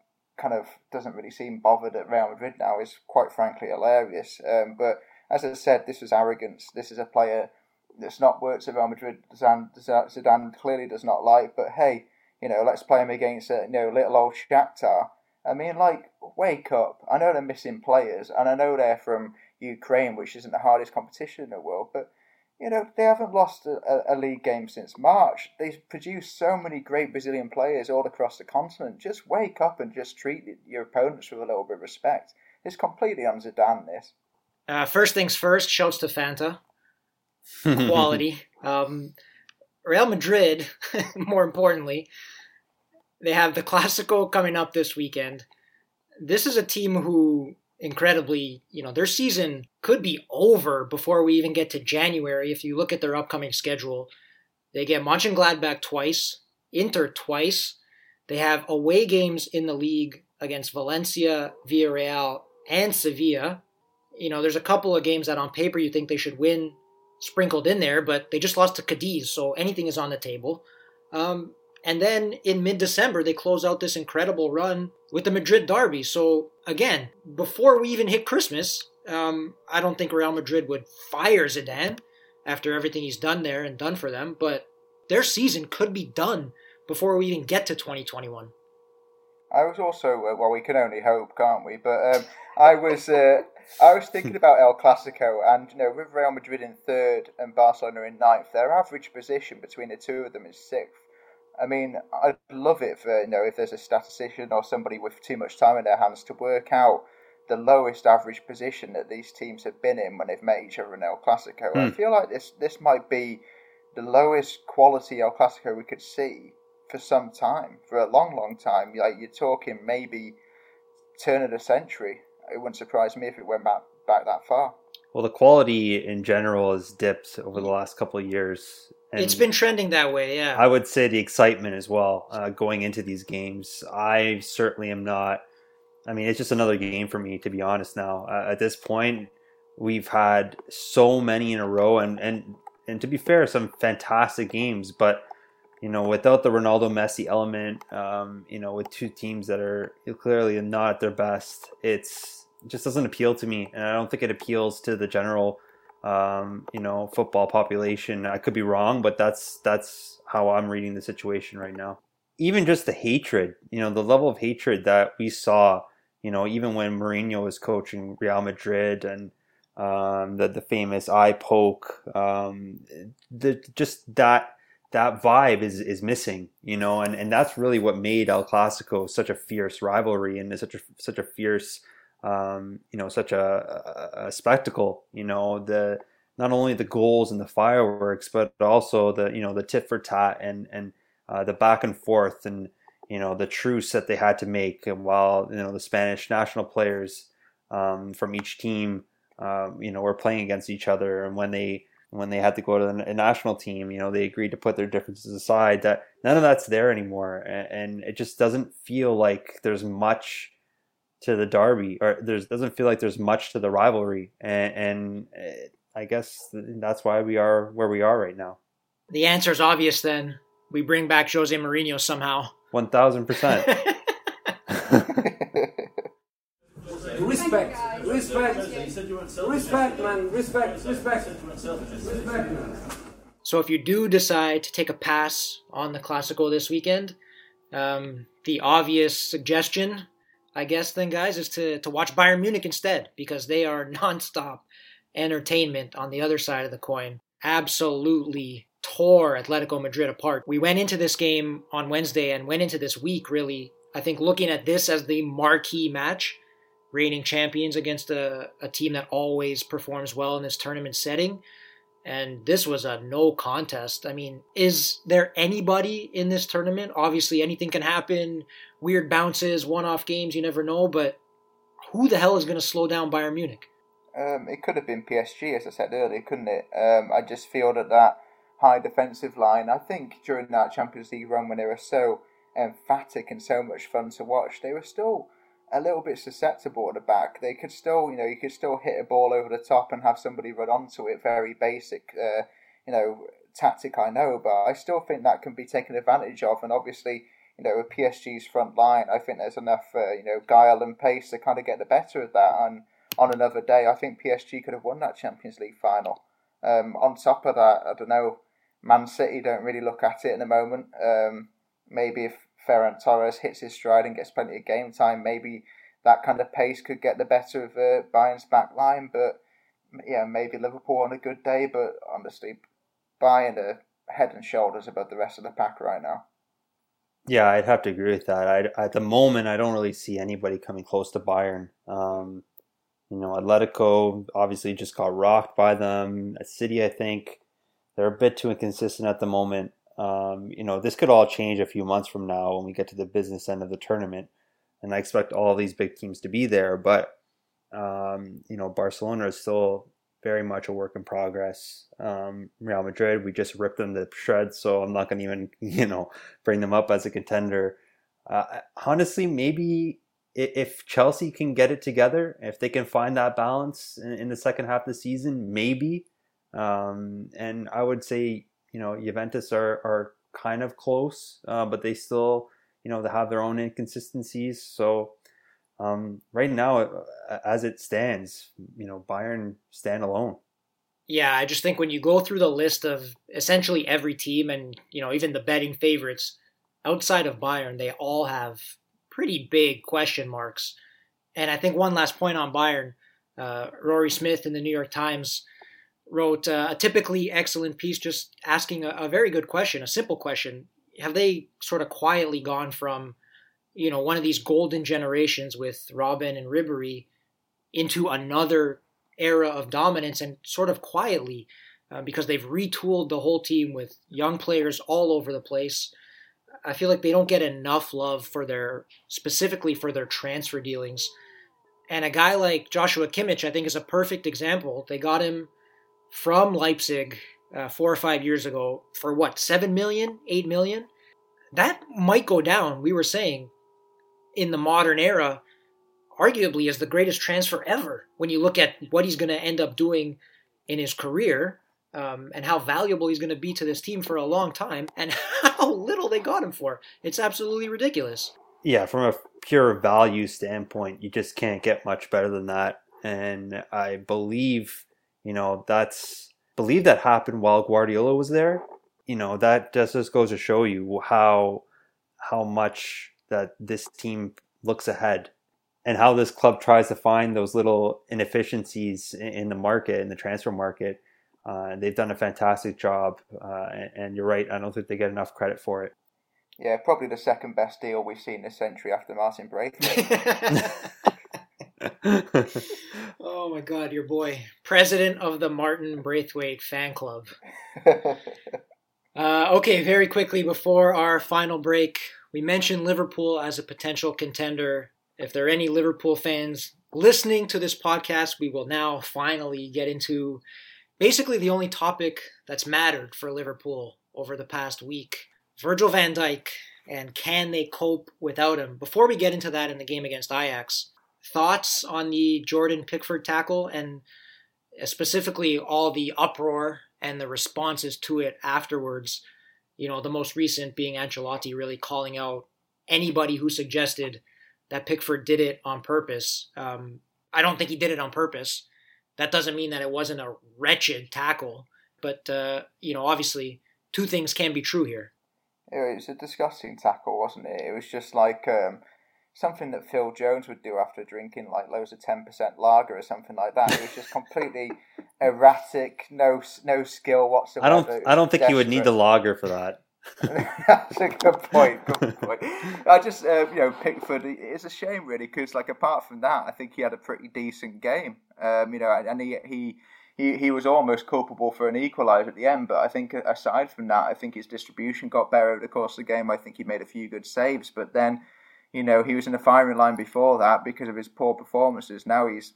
kind of doesn't really seem bothered at Real Madrid now is quite frankly hilarious. But as I said, this was arrogance. This is a player that's not worked at Real Madrid. Zidane clearly does not like, but hey, you know, let's play him against, you know, little old Shakhtar. I mean, like, wake up. I know they're missing players, and I know they're from Ukraine, which isn't the hardest competition in the world, but, you know, they haven't lost a league game since March. They've produced so many great Brazilian players all across the continent. Just wake up and just treat your opponents with a little bit of respect. It's completely on Zidane, this. First things first, shouts to Fanta. Quality. Real Madrid, more importantly, they have the Clasico coming up this weekend. This is a team who, incredibly, you know, their season could be over before we even get to January. If you look at their upcoming schedule, they get Mönchengladbach twice, Inter twice. They have away games in the league against Valencia, Villarreal, and Sevilla. You know, there's a couple of games that on paper you think they should win sprinkled in there, but they just lost to Cadiz, so anything is on the table. And then in mid-December, they close out this incredible run with the Madrid derby. So again, before we even hit Christmas, I don't think Real Madrid would fire Zidane after everything he's done there and done for them, but their season could be done before we even get to 2021. I was also, well, we can only hope, can't we? But I was... I was thinking about El Clasico, and you know, with Real Madrid in third and Barcelona in ninth, their average position between the two of them is sixth. I mean, I'd love it for, you know, if there's a statistician or somebody with too much time in their hands to work out the lowest average position that these teams have been in when they've met each other in El Clasico. I feel like this might be the lowest quality El Clasico we could see for some time, for a long, long time. Like, you're talking maybe turn of the century. It wouldn't surprise me if it went back that far. Well, the quality in general has dipped over the last couple of years. And it's been trending that way, yeah. I would say the excitement as well, going into these games. I certainly am not. I mean, it's just another game for me, to be honest now. At this point, we've had so many in a row, and to be fair, some fantastic games. But, you know, without the Ronaldo-Messi element, you know, with two teams that are clearly not at their best, it just doesn't appeal to me. And I don't think it appeals to the general, you know, football population. I could be wrong, but that's how I'm reading the situation right now. Even just the hatred, you know, the level of hatred that we saw, you know, even when Mourinho was coaching Real Madrid, and the famous eye poke, just that vibe is missing, you know, and that's really what made El Clasico such a fierce rivalry and such a fierce, you know, such a spectacle. You know, the not only the goals and the fireworks, but also the, you know, the tit for tat and the back and forth, and you know, the truce that they had to make, and while, you know, the Spanish national players from each team, you know, were playing against each other, and when they had to go to the national team, you know, they agreed to put their differences aside. That none of that's there anymore, and it just doesn't feel like there's much to the derby, or doesn't feel like there's much to the rivalry, and I guess that's why we are where we are right now. The answer is obvious then. We bring back Jose Mourinho somehow. 1,000%. Respect, man. So if you do decide to take a pass on the Clasico this weekend, the obvious suggestion, I guess, then, guys, is to watch Bayern Munich instead, because they are nonstop entertainment on the other side of the coin. Absolutely tore Atletico Madrid apart. We went into this game on Wednesday and went into this week, really, I think, looking at this as the marquee match, reigning champions against a team that always performs well in this tournament setting. And this was a no contest. I mean, is there anybody in this tournament? Obviously, anything can happen. Weird bounces, one-off games, you never know. But who the hell is going to slow down Bayern Munich? It could have been PSG, as I said earlier, couldn't it? I just feel that high defensive line, I think during that Champions League run, when they were so emphatic and so much fun to watch, they were still a little bit susceptible at the back. They could still, you know, you could still hit a ball over the top and have somebody run onto it. Very basic, you know, tactic, I know, but I still think that can be taken advantage of. And obviously, you know, with PSG's front line, I think there's enough, you know, guile and pace to kind of get the better of that. And on another day, I think PSG could have won that Champions League final. On top of that, I don't know, Man City don't really look at it at the moment. Maybe if Ferran Torres hits his stride and gets plenty of game time, maybe that kind of pace could get the better of Bayern's back line. But yeah, maybe Liverpool on a good day. But honestly, Bayern are head and shoulders above the rest of the pack right now. Yeah, I'd have to agree with that. At the moment, I don't really see anybody coming close to Bayern. You know, Atletico obviously just got rocked by them. City, I think, they're a bit too inconsistent at the moment. You know, this could all change a few months from now when we get to the business end of the tournament. And I expect all these big teams to be there. But, you know, Barcelona is still very much a work in progress. Real Madrid, we just ripped them to shreds. So I'm not going to even, you know, bring them up as a contender. Honestly, maybe if Chelsea can get it together, if they can find that balance in the second half of the season, maybe. And I would say, you know, Juventus are kind of close, but they still, you know, they have their own inconsistencies. So right now, as it stands, you know, Bayern stand alone. Yeah, I just think when you go through the list of essentially every team and, you know, even the betting favorites outside of Bayern, they all have pretty big question marks. And I think one last point on Bayern, Rory Smith in the New York Times wrote a typically excellent piece just asking a very good question, a simple question. Have they sort of quietly gone from, you know, one of these golden generations with Robin and Ribéry into another era of dominance, and sort of quietly, because they've retooled the whole team with young players all over the place? I feel like they don't get enough love for specifically for their transfer dealings. And a guy like Joshua Kimmich, I think, is a perfect example. They got him from Leipzig 4 or 5 years ago for what, 7 million, 8 million? That might go down, we were saying, in the modern era, arguably as the greatest transfer ever, when you look at what he's going to end up doing in his career, and how valuable he's going to be to this team for a long time, and how little they got him for. It's absolutely ridiculous. Yeah, from a pure value standpoint, you just can't get much better than that. And I believe, that happened while Guardiola was there. You know, that just goes to show you how much that this team looks ahead, and how this club tries to find those little inefficiencies in the market, in the transfer market. They've done a fantastic job, and you're right, I don't think they get enough credit for it. Yeah, probably the second best deal we've seen this century after Martin Braithwaite. Oh my God, your boy. President of the Martin Braithwaite fan club. Okay, very quickly before our final break, we mentioned Liverpool as a potential contender. If there are any Liverpool fans listening to this podcast, we will now finally get into basically the only topic that's mattered for Liverpool over the past week. Virgil van Dijk, and can they cope without him? Before we get into that in the game against Ajax, thoughts on the Jordan Pickford tackle, and specifically all the uproar and the responses to it afterwards? You know, the most recent being Ancelotti really calling out anybody who suggested that Pickford did it on purpose. I don't think he did it on purpose. That doesn't mean that it wasn't a wretched tackle, but, obviously two things can be true here. It was a disgusting tackle, wasn't it? It was just like something that Phil Jones would do after drinking like loads of 10% lager or something like that. It was just completely erratic, no skill whatsoever. I don't think you would need the lager for that. That's a good point. I just, Pickford, it's a shame really, because like apart from that, I think he had a pretty decent game. And he was almost culpable for an equaliser at the end, but I think aside from that, I think his distribution got better over the course of the game. I think he made a few good saves, but then, he was in the firing line before that because of his poor performances. Now he's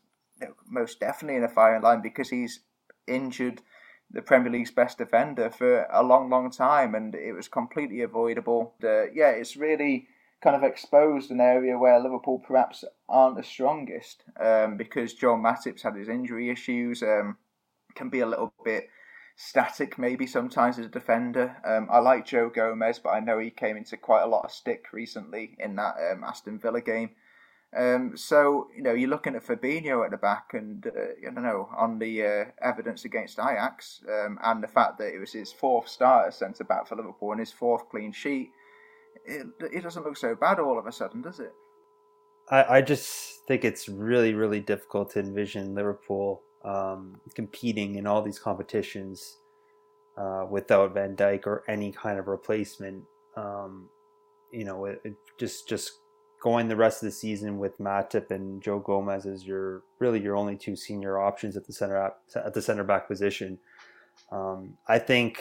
most definitely in the firing line because he's injured the Premier League's best defender for a long, long time, and it was completely avoidable. It's really kind of exposed an area where Liverpool perhaps aren't the strongest, because Joel Matip's had his injury issues, can be a little bit static maybe sometimes as a defender. I like Joe Gomez, but I know he came into quite a lot of stick recently in that Aston Villa game. You're looking at Fabinho at the back, and on the evidence against Ajax, and the fact that it was his fourth start as centre-back for Liverpool and his fourth clean sheet, it doesn't look so bad all of a sudden, does it? I just think it's really, really difficult to envision Liverpool competing in all these competitions without Van Dijk or any kind of replacement. It just going the rest of the season with Matip and Joe Gomez as your only two senior options at the center back position. I think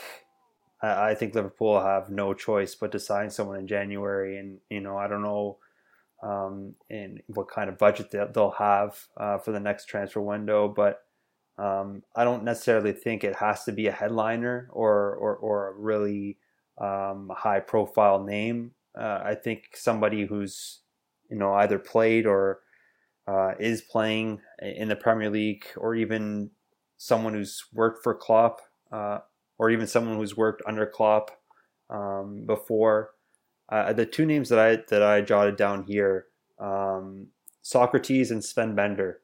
Liverpool have no choice but to sign someone in January, and I don't know in what kind of budget they'll have for the next transfer window, but I don't necessarily think it has to be a headliner or a really high profile name. I think somebody who's either played or is playing in the Premier League, or even someone who's worked for Klopp, or even someone who's worked under Klopp before. The two names that I jotted down here, Socrates and Sven Bender.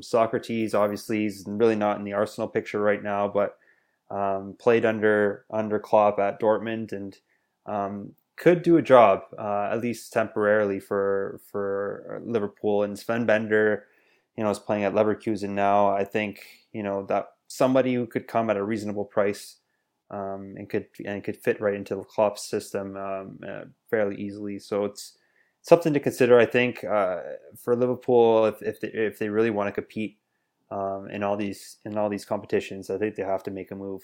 Socrates obviously is really not in the Arsenal picture right now, but played under Klopp at Dortmund, and could do a job, at least temporarily, for Liverpool. And Sven Bender is playing at Leverkusen now. I think, that somebody who could come at a reasonable price and could fit right into Klopp's system fairly easily. So it's something to consider, I think, for Liverpool if they really want to compete in all these competitions. I think they have to make a move.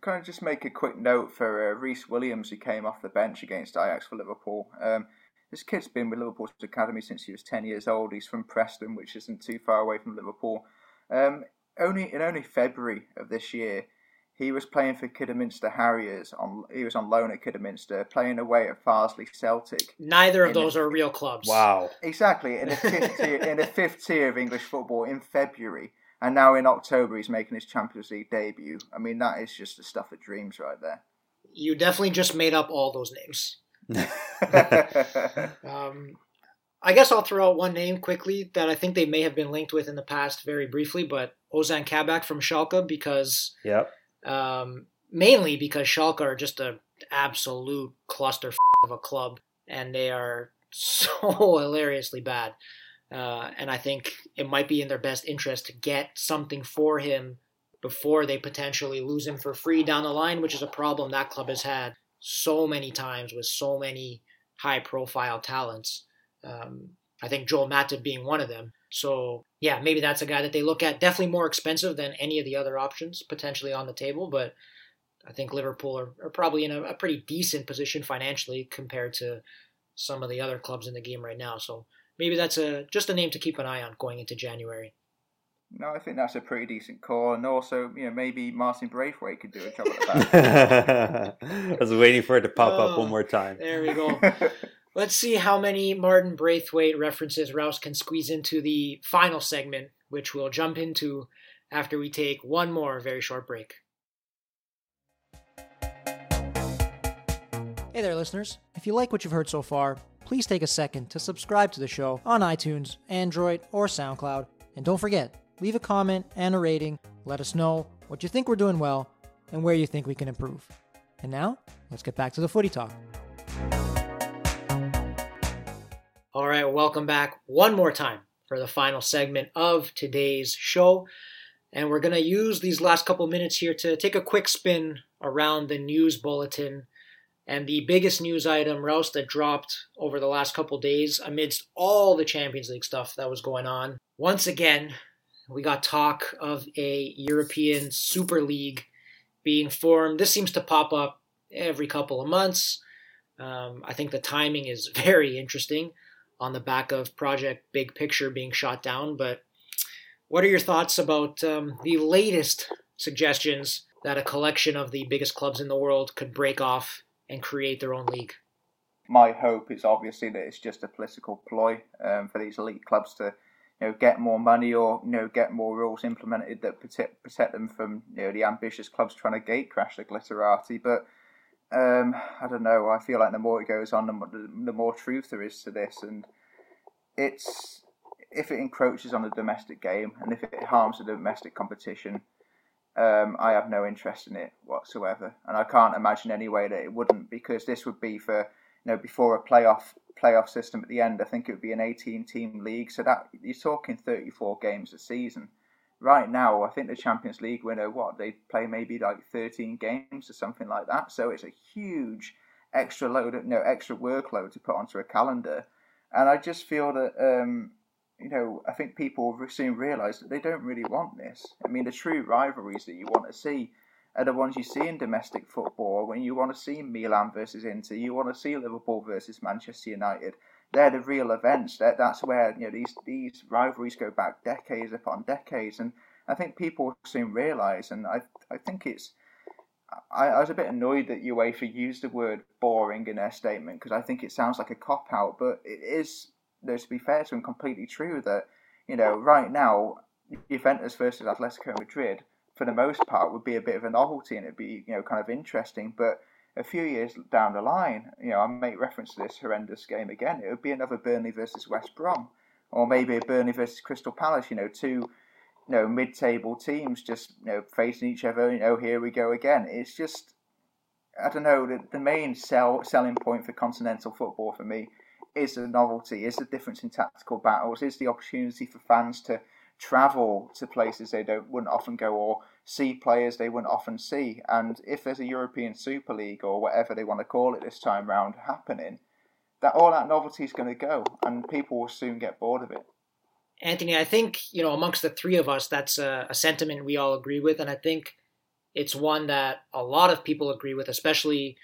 Can I just make a quick note for Reece Williams, who came off the bench against Ajax for Liverpool? This kid's been with Liverpool's academy since he was 10 years old. He's from Preston, which isn't too far away from Liverpool. Only in February of this year, he was playing for Kidderminster Harriers. He was on loan at Kidderminster, playing away at Farsley Celtic. Neither of those are real clubs. Wow. Exactly, in the fifth tier of English football in February. And now in October, he's making his Champions League debut. I mean, that is just the stuff of dreams right there. You definitely just made up all those names. I guess I'll throw out one name quickly that I think they may have been linked with in the past very briefly, but Ozan Kabak from Schalke, because mainly because Schalke are just an absolute clusterfuck of a club, and they are so hilariously bad. And I think it might be in their best interest to get something for him before they potentially lose him for free down the line, which is a problem that club has had so many times with so many high-profile talents. I think Joel Matip being one of them. So, yeah, maybe that's a guy that they look at. Definitely more expensive than any of the other options potentially on the table, but I think Liverpool are probably in a pretty decent position financially compared to some of the other clubs in the game right now. So maybe that's just a name to keep an eye on going into January. No, I think that's a pretty decent call. And also, maybe Martin Braithwaite could do a job at that. I was waiting for it to pop up one more time. There we go. Let's see how many Martin Braithwaite references Rouse can squeeze into the final segment, which we'll jump into after we take one more very short break. Hey there, listeners. If you like what you've heard so far, please take a second to subscribe to the show on iTunes, Android, or SoundCloud. And don't forget, leave a comment and a rating. Let us know what you think we're doing well and where you think we can improve. And now, let's get back to the footy talk. All right, welcome back one more time for the final segment of today's show. And we're going to use these last couple minutes here to take a quick spin around the news bulletin and the biggest news item, Rouse, that dropped over the last couple days amidst all the Champions League stuff that was going on. Once again, we got talk of a European Super League being formed. This seems to pop up every couple of months. I think the timing is very interesting on the back of Project Big Picture being shot down. But what are your thoughts about the latest suggestions that a collection of the biggest clubs in the world could break off and create their own league? My hope is obviously that it's just a political ploy for these elite clubs to, get more money or get more rules implemented that protect them from the ambitious clubs trying to gatecrash the glitterati. But I don't know. I feel like the more it goes on, the more truth there is to this, and if it encroaches on the domestic game and if it harms the domestic competition. I have no interest in it whatsoever, and I can't imagine any way that it wouldn't, because this would be for before a playoff system at the end. I think it would be an 18-team league, so that you're talking 34 games a season. Right now, I think the Champions League winner, they play maybe like 13 games or something like that. So it's a huge extra load, extra workload to put onto a calendar, and I just feel that. I think people soon realise that they don't really want this. I mean, the true rivalries that you want to see are the ones you see in domestic football. When you want to see Milan versus Inter, you want to see Liverpool versus Manchester United. They're the real events. That's where these rivalries go back decades upon decades. And I think people soon realise. And I think it's. I was a bit annoyed that UEFA used the word boring in their statement, because I think it sounds like a cop out, but it is. Though, to be fair to him, completely true that, right now, Juventus versus Atletico Madrid, for the most part, would be a bit of a novelty and it'd be, kind of interesting. But a few years down the line, I make reference to this horrendous game again, it would be another Burnley versus West Brom, or maybe a Burnley versus Crystal Palace, two mid-table teams just, facing each other, here we go again. It's just, I don't know, the main selling point for continental football for me is the novelty, is the difference in tactical battles, is the opportunity for fans to travel to places they wouldn't often go, or see players they wouldn't often see. And if there's a European Super League or whatever they want to call it this time round happening, that all that novelty is going to go, and people will soon get bored of it. Anthony, I think, amongst the three of us, that's a sentiment we all agree with, and I think it's one that a lot of people agree with, especially,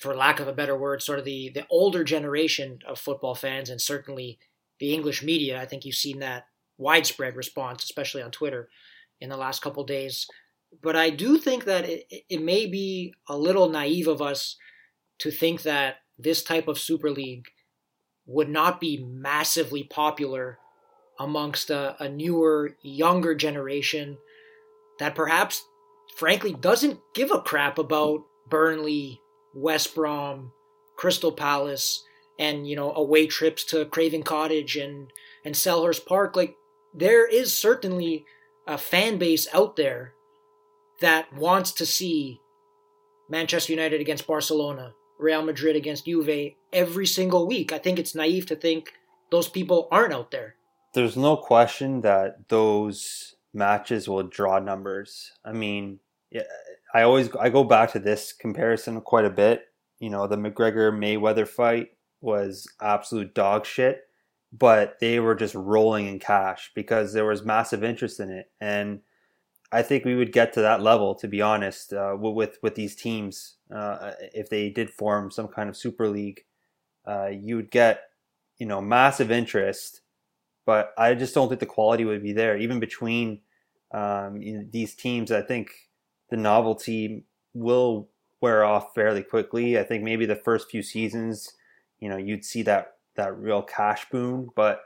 for lack of a better word, sort of the older generation of football fans, and certainly the English media. I think you've seen that widespread response, especially on Twitter, in the last couple of days. But I do think that it may be a little naive of us to think that this type of Super League would not be massively popular amongst a newer, younger generation that perhaps, frankly, doesn't give a crap about Burnley, West Brom, Crystal Palace, and, away trips to Craven Cottage and Selhurst Park. Like, there is certainly a fan base out there that wants to see Manchester United against Barcelona, Real Madrid against Juve every single week. I think it's naive to think those people aren't out there. There's no question that those matches will draw numbers. I mean, I go back to this comparison quite a bit. The McGregor-Mayweather fight was absolute dog shit, but they were just rolling in cash because there was massive interest in it. And I think we would get to that level, to be honest, with these teams. If they did form some kind of Super League, you would get, massive interest, but I just don't think the quality would be there. Even between these teams, I think the novelty will wear off fairly quickly. I think maybe the first few seasons, you'd see that real cash boom, but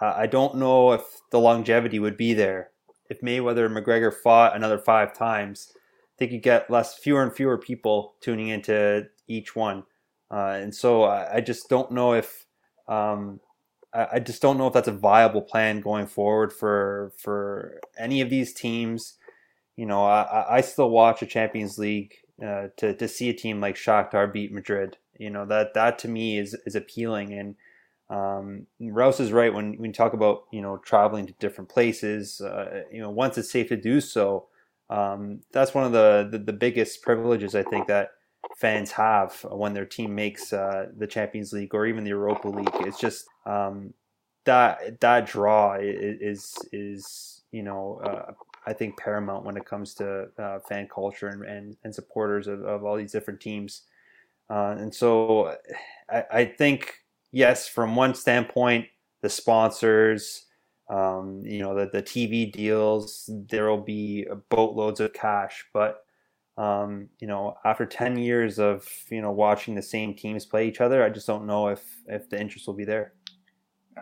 I don't know if the longevity would be there. If Mayweather and McGregor fought another 5 times, I think you get fewer and fewer people tuning into each one, and so I just don't know if I just don't know if that's a viable plan going forward for any of these teams. I still watch a Champions League to see a team like Shakhtar beat Madrid. That to me is appealing. And Rouse is right when you talk about traveling to different places. Once it's safe to do so, that's one of the biggest privileges I think that fans have when their team makes the Champions League or even the Europa League. It's just that draw is I think paramount when it comes to fan culture and supporters of all these different teams. And so I think, yes, from one standpoint, the sponsors, the TV deals, there will be boatloads of cash. But, after 10 years of, watching the same teams play each other, I just don't know if the interest will be there.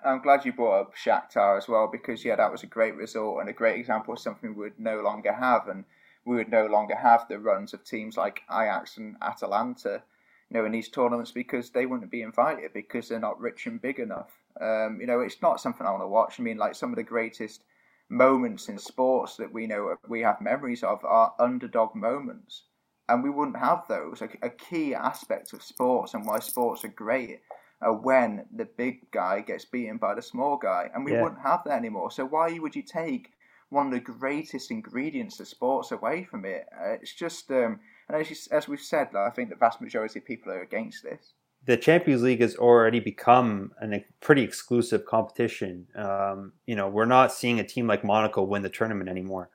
I'm glad you brought up Shakhtar as well, because, that was a great result and a great example of something we would no longer have. And we would no longer have the runs of teams like Ajax and Atalanta, in these tournaments, because they wouldn't be invited because they're not rich and big enough. It's not something I want to watch. I mean, like, some of the greatest moments in sports that we know we have memories of are underdog moments, and we wouldn't have those. A key aspect of sports and why sports are great are when the big guy gets beaten by the small guy, and we wouldn't have that anymore. So why would you take one of the greatest ingredients of sports away from it? It's just, and as we've said, I think the vast majority of people are against this. The Champions League has already become a pretty exclusive competition. We're not seeing a team like Monaco win the tournament anymore.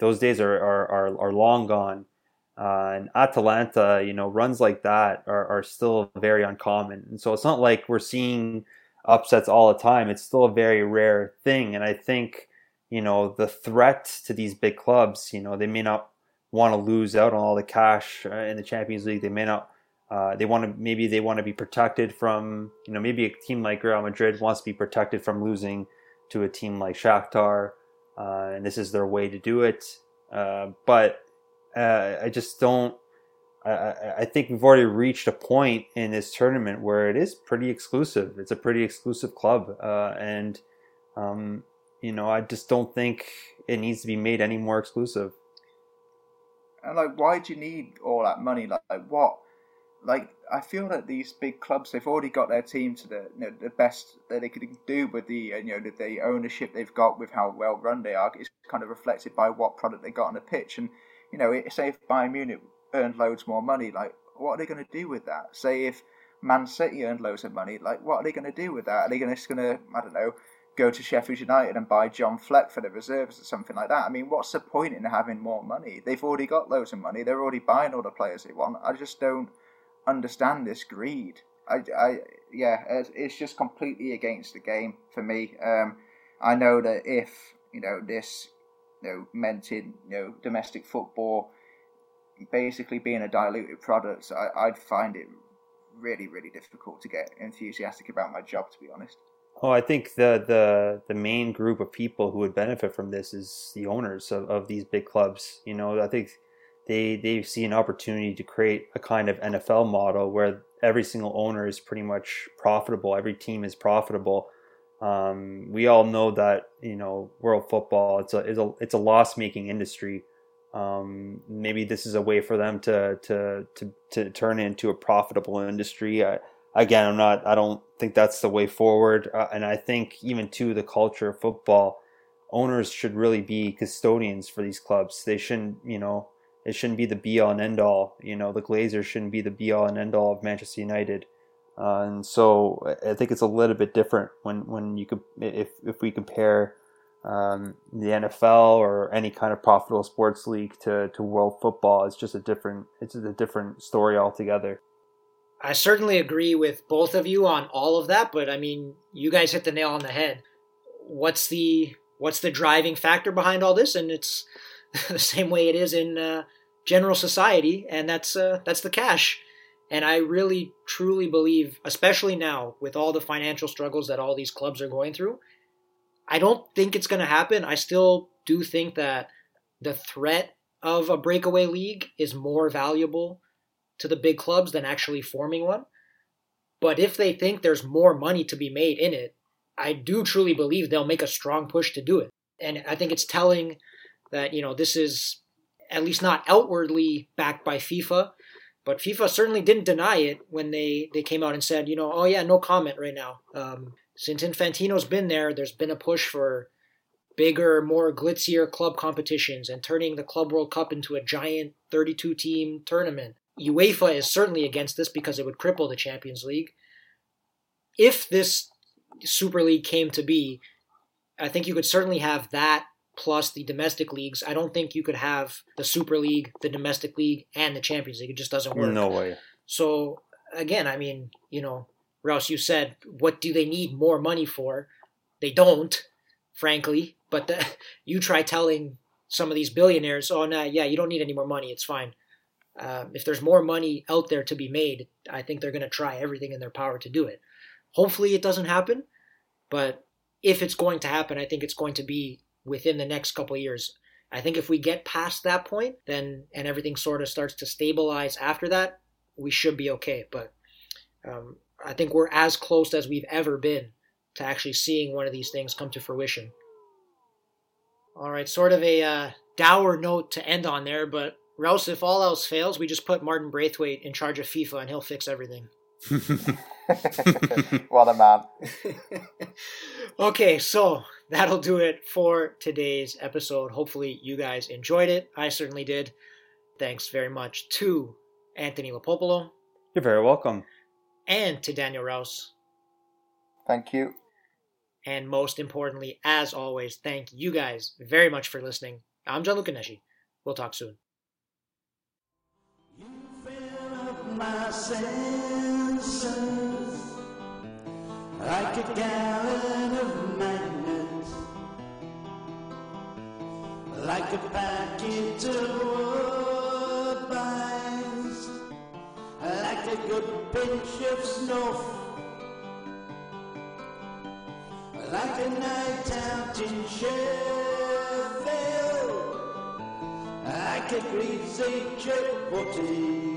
Those days are long gone. And Atalanta, runs like that are still very uncommon. And so it's not like we're seeing upsets all the time. It's still a very rare thing. And I think, the threat to these big clubs, they may not want to lose out on all the cash in the Champions League. They may not, they want to be protected from, maybe a team like Real Madrid wants to be protected from losing to a team like Shakhtar. And this is their way to do it. But I just don't, I think we've already reached a point in this tournament where it is pretty exclusive. It's a pretty exclusive club. I just don't think it needs to be made any more exclusive. And why do you need all that money? Like, what like, I feel that these big clubs, they've already got their team to the, you know, the best that they could do with the, you know, the ownership they've got, with how well run they are. It's kind of reflected by what product they got on the pitch. And, you know, say if Bayern Munich earned loads more money, like, what are they going to do with that? Say if Man City earned loads of money, like, what are they going to do with that? Are they just going to, I don't know, go to Sheffield United and buy John Fleck for the reserves or something like that? I mean, what's the point in having more money? They've already got loads of money. They're already buying all the players they want. I just don't understand this greed. It's just completely against the game for me. I know that if, you know, this, you know, meant in, you know, domestic football basically being a diluted product, I'd find it really, really difficult to get enthusiastic about my job, to be honest. Oh, I think the main group of people who would benefit from this is the owners of these big clubs. You know, I think they see an opportunity to create a kind of NFL model where every single owner is pretty much profitable. Every team is profitable. We all know that, you know, world football, it's a loss-making industry. Maybe this is a way for them to turn into a profitable industry. Again, I don't think that's the way forward. And I think even to the culture of football, owners should really be custodians for these clubs. They shouldn't, you know, it shouldn't be the be all and end all. You know, the Glazers shouldn't be the be all and end all of Manchester United. And so I think it's a little bit different when you could, if we compare the NFL or any kind of profitable sports league to world football, it's just a different story altogether. I certainly agree with both of you on all of that, but I mean, you guys hit the nail on the head. What's the driving factor behind all this? And it's the same way it is in general society, and that's the cash. And I really, truly believe, especially now with all the financial struggles that all these clubs are going through, I don't think it's going to happen. I still do think that the threat of a breakaway league is more valuable to the big clubs than actually forming one. But if they think there's more money to be made in it, I do truly believe they'll make a strong push to do it. And I think it's telling that, you know, this is at least not outwardly backed by FIFA, but FIFA certainly didn't deny it when they came out and said, you know, oh yeah, no comment right now. Since Infantino's been there, there's been a push for bigger, more glitzier club competitions and turning the Club World Cup into a giant 32-team tournament. UEFA is certainly against this because it would cripple the Champions League. If this Super League came to be, I think you could certainly have that plus the domestic leagues. I don't think you could have the Super League, the domestic league, and the Champions League. It just doesn't work. No way. So, again, I mean, you know, Rouse, you said, what do they need more money for? They don't, frankly. But you try telling some of these billionaires, oh, no, yeah, you don't need any more money. It's fine. If there's more money out there to be made, I think they're going to try everything in their power to do it. Hopefully it doesn't happen, but if it's going to happen, I think it's going to be within the next couple of years. I think if we get past that point, then, and everything sort of starts to stabilize after that, we should be okay. But I think we're as close as we've ever been to actually seeing one of these things come to fruition. All right, sort of a dour note to end on there, but Rouse, if all else fails, we just put Martin Braithwaite in charge of FIFA and he'll fix everything. What a man. Okay, so that'll do it for today's episode. Hopefully you guys enjoyed it. I certainly did. Thanks very much to Anthony Lopopolo. You're very welcome. And to Daniel Rouse. Thank you. And most importantly, as always, thank you guys very much for listening. I'm Gianluca Neshi. We'll talk soon. My senses like a gallon of magnets, like a packet of woodbines, like a good pinch of snuff, like a night out in Sheffield, like a greasy chipotty.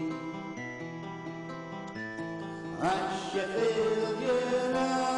I shall feel you now.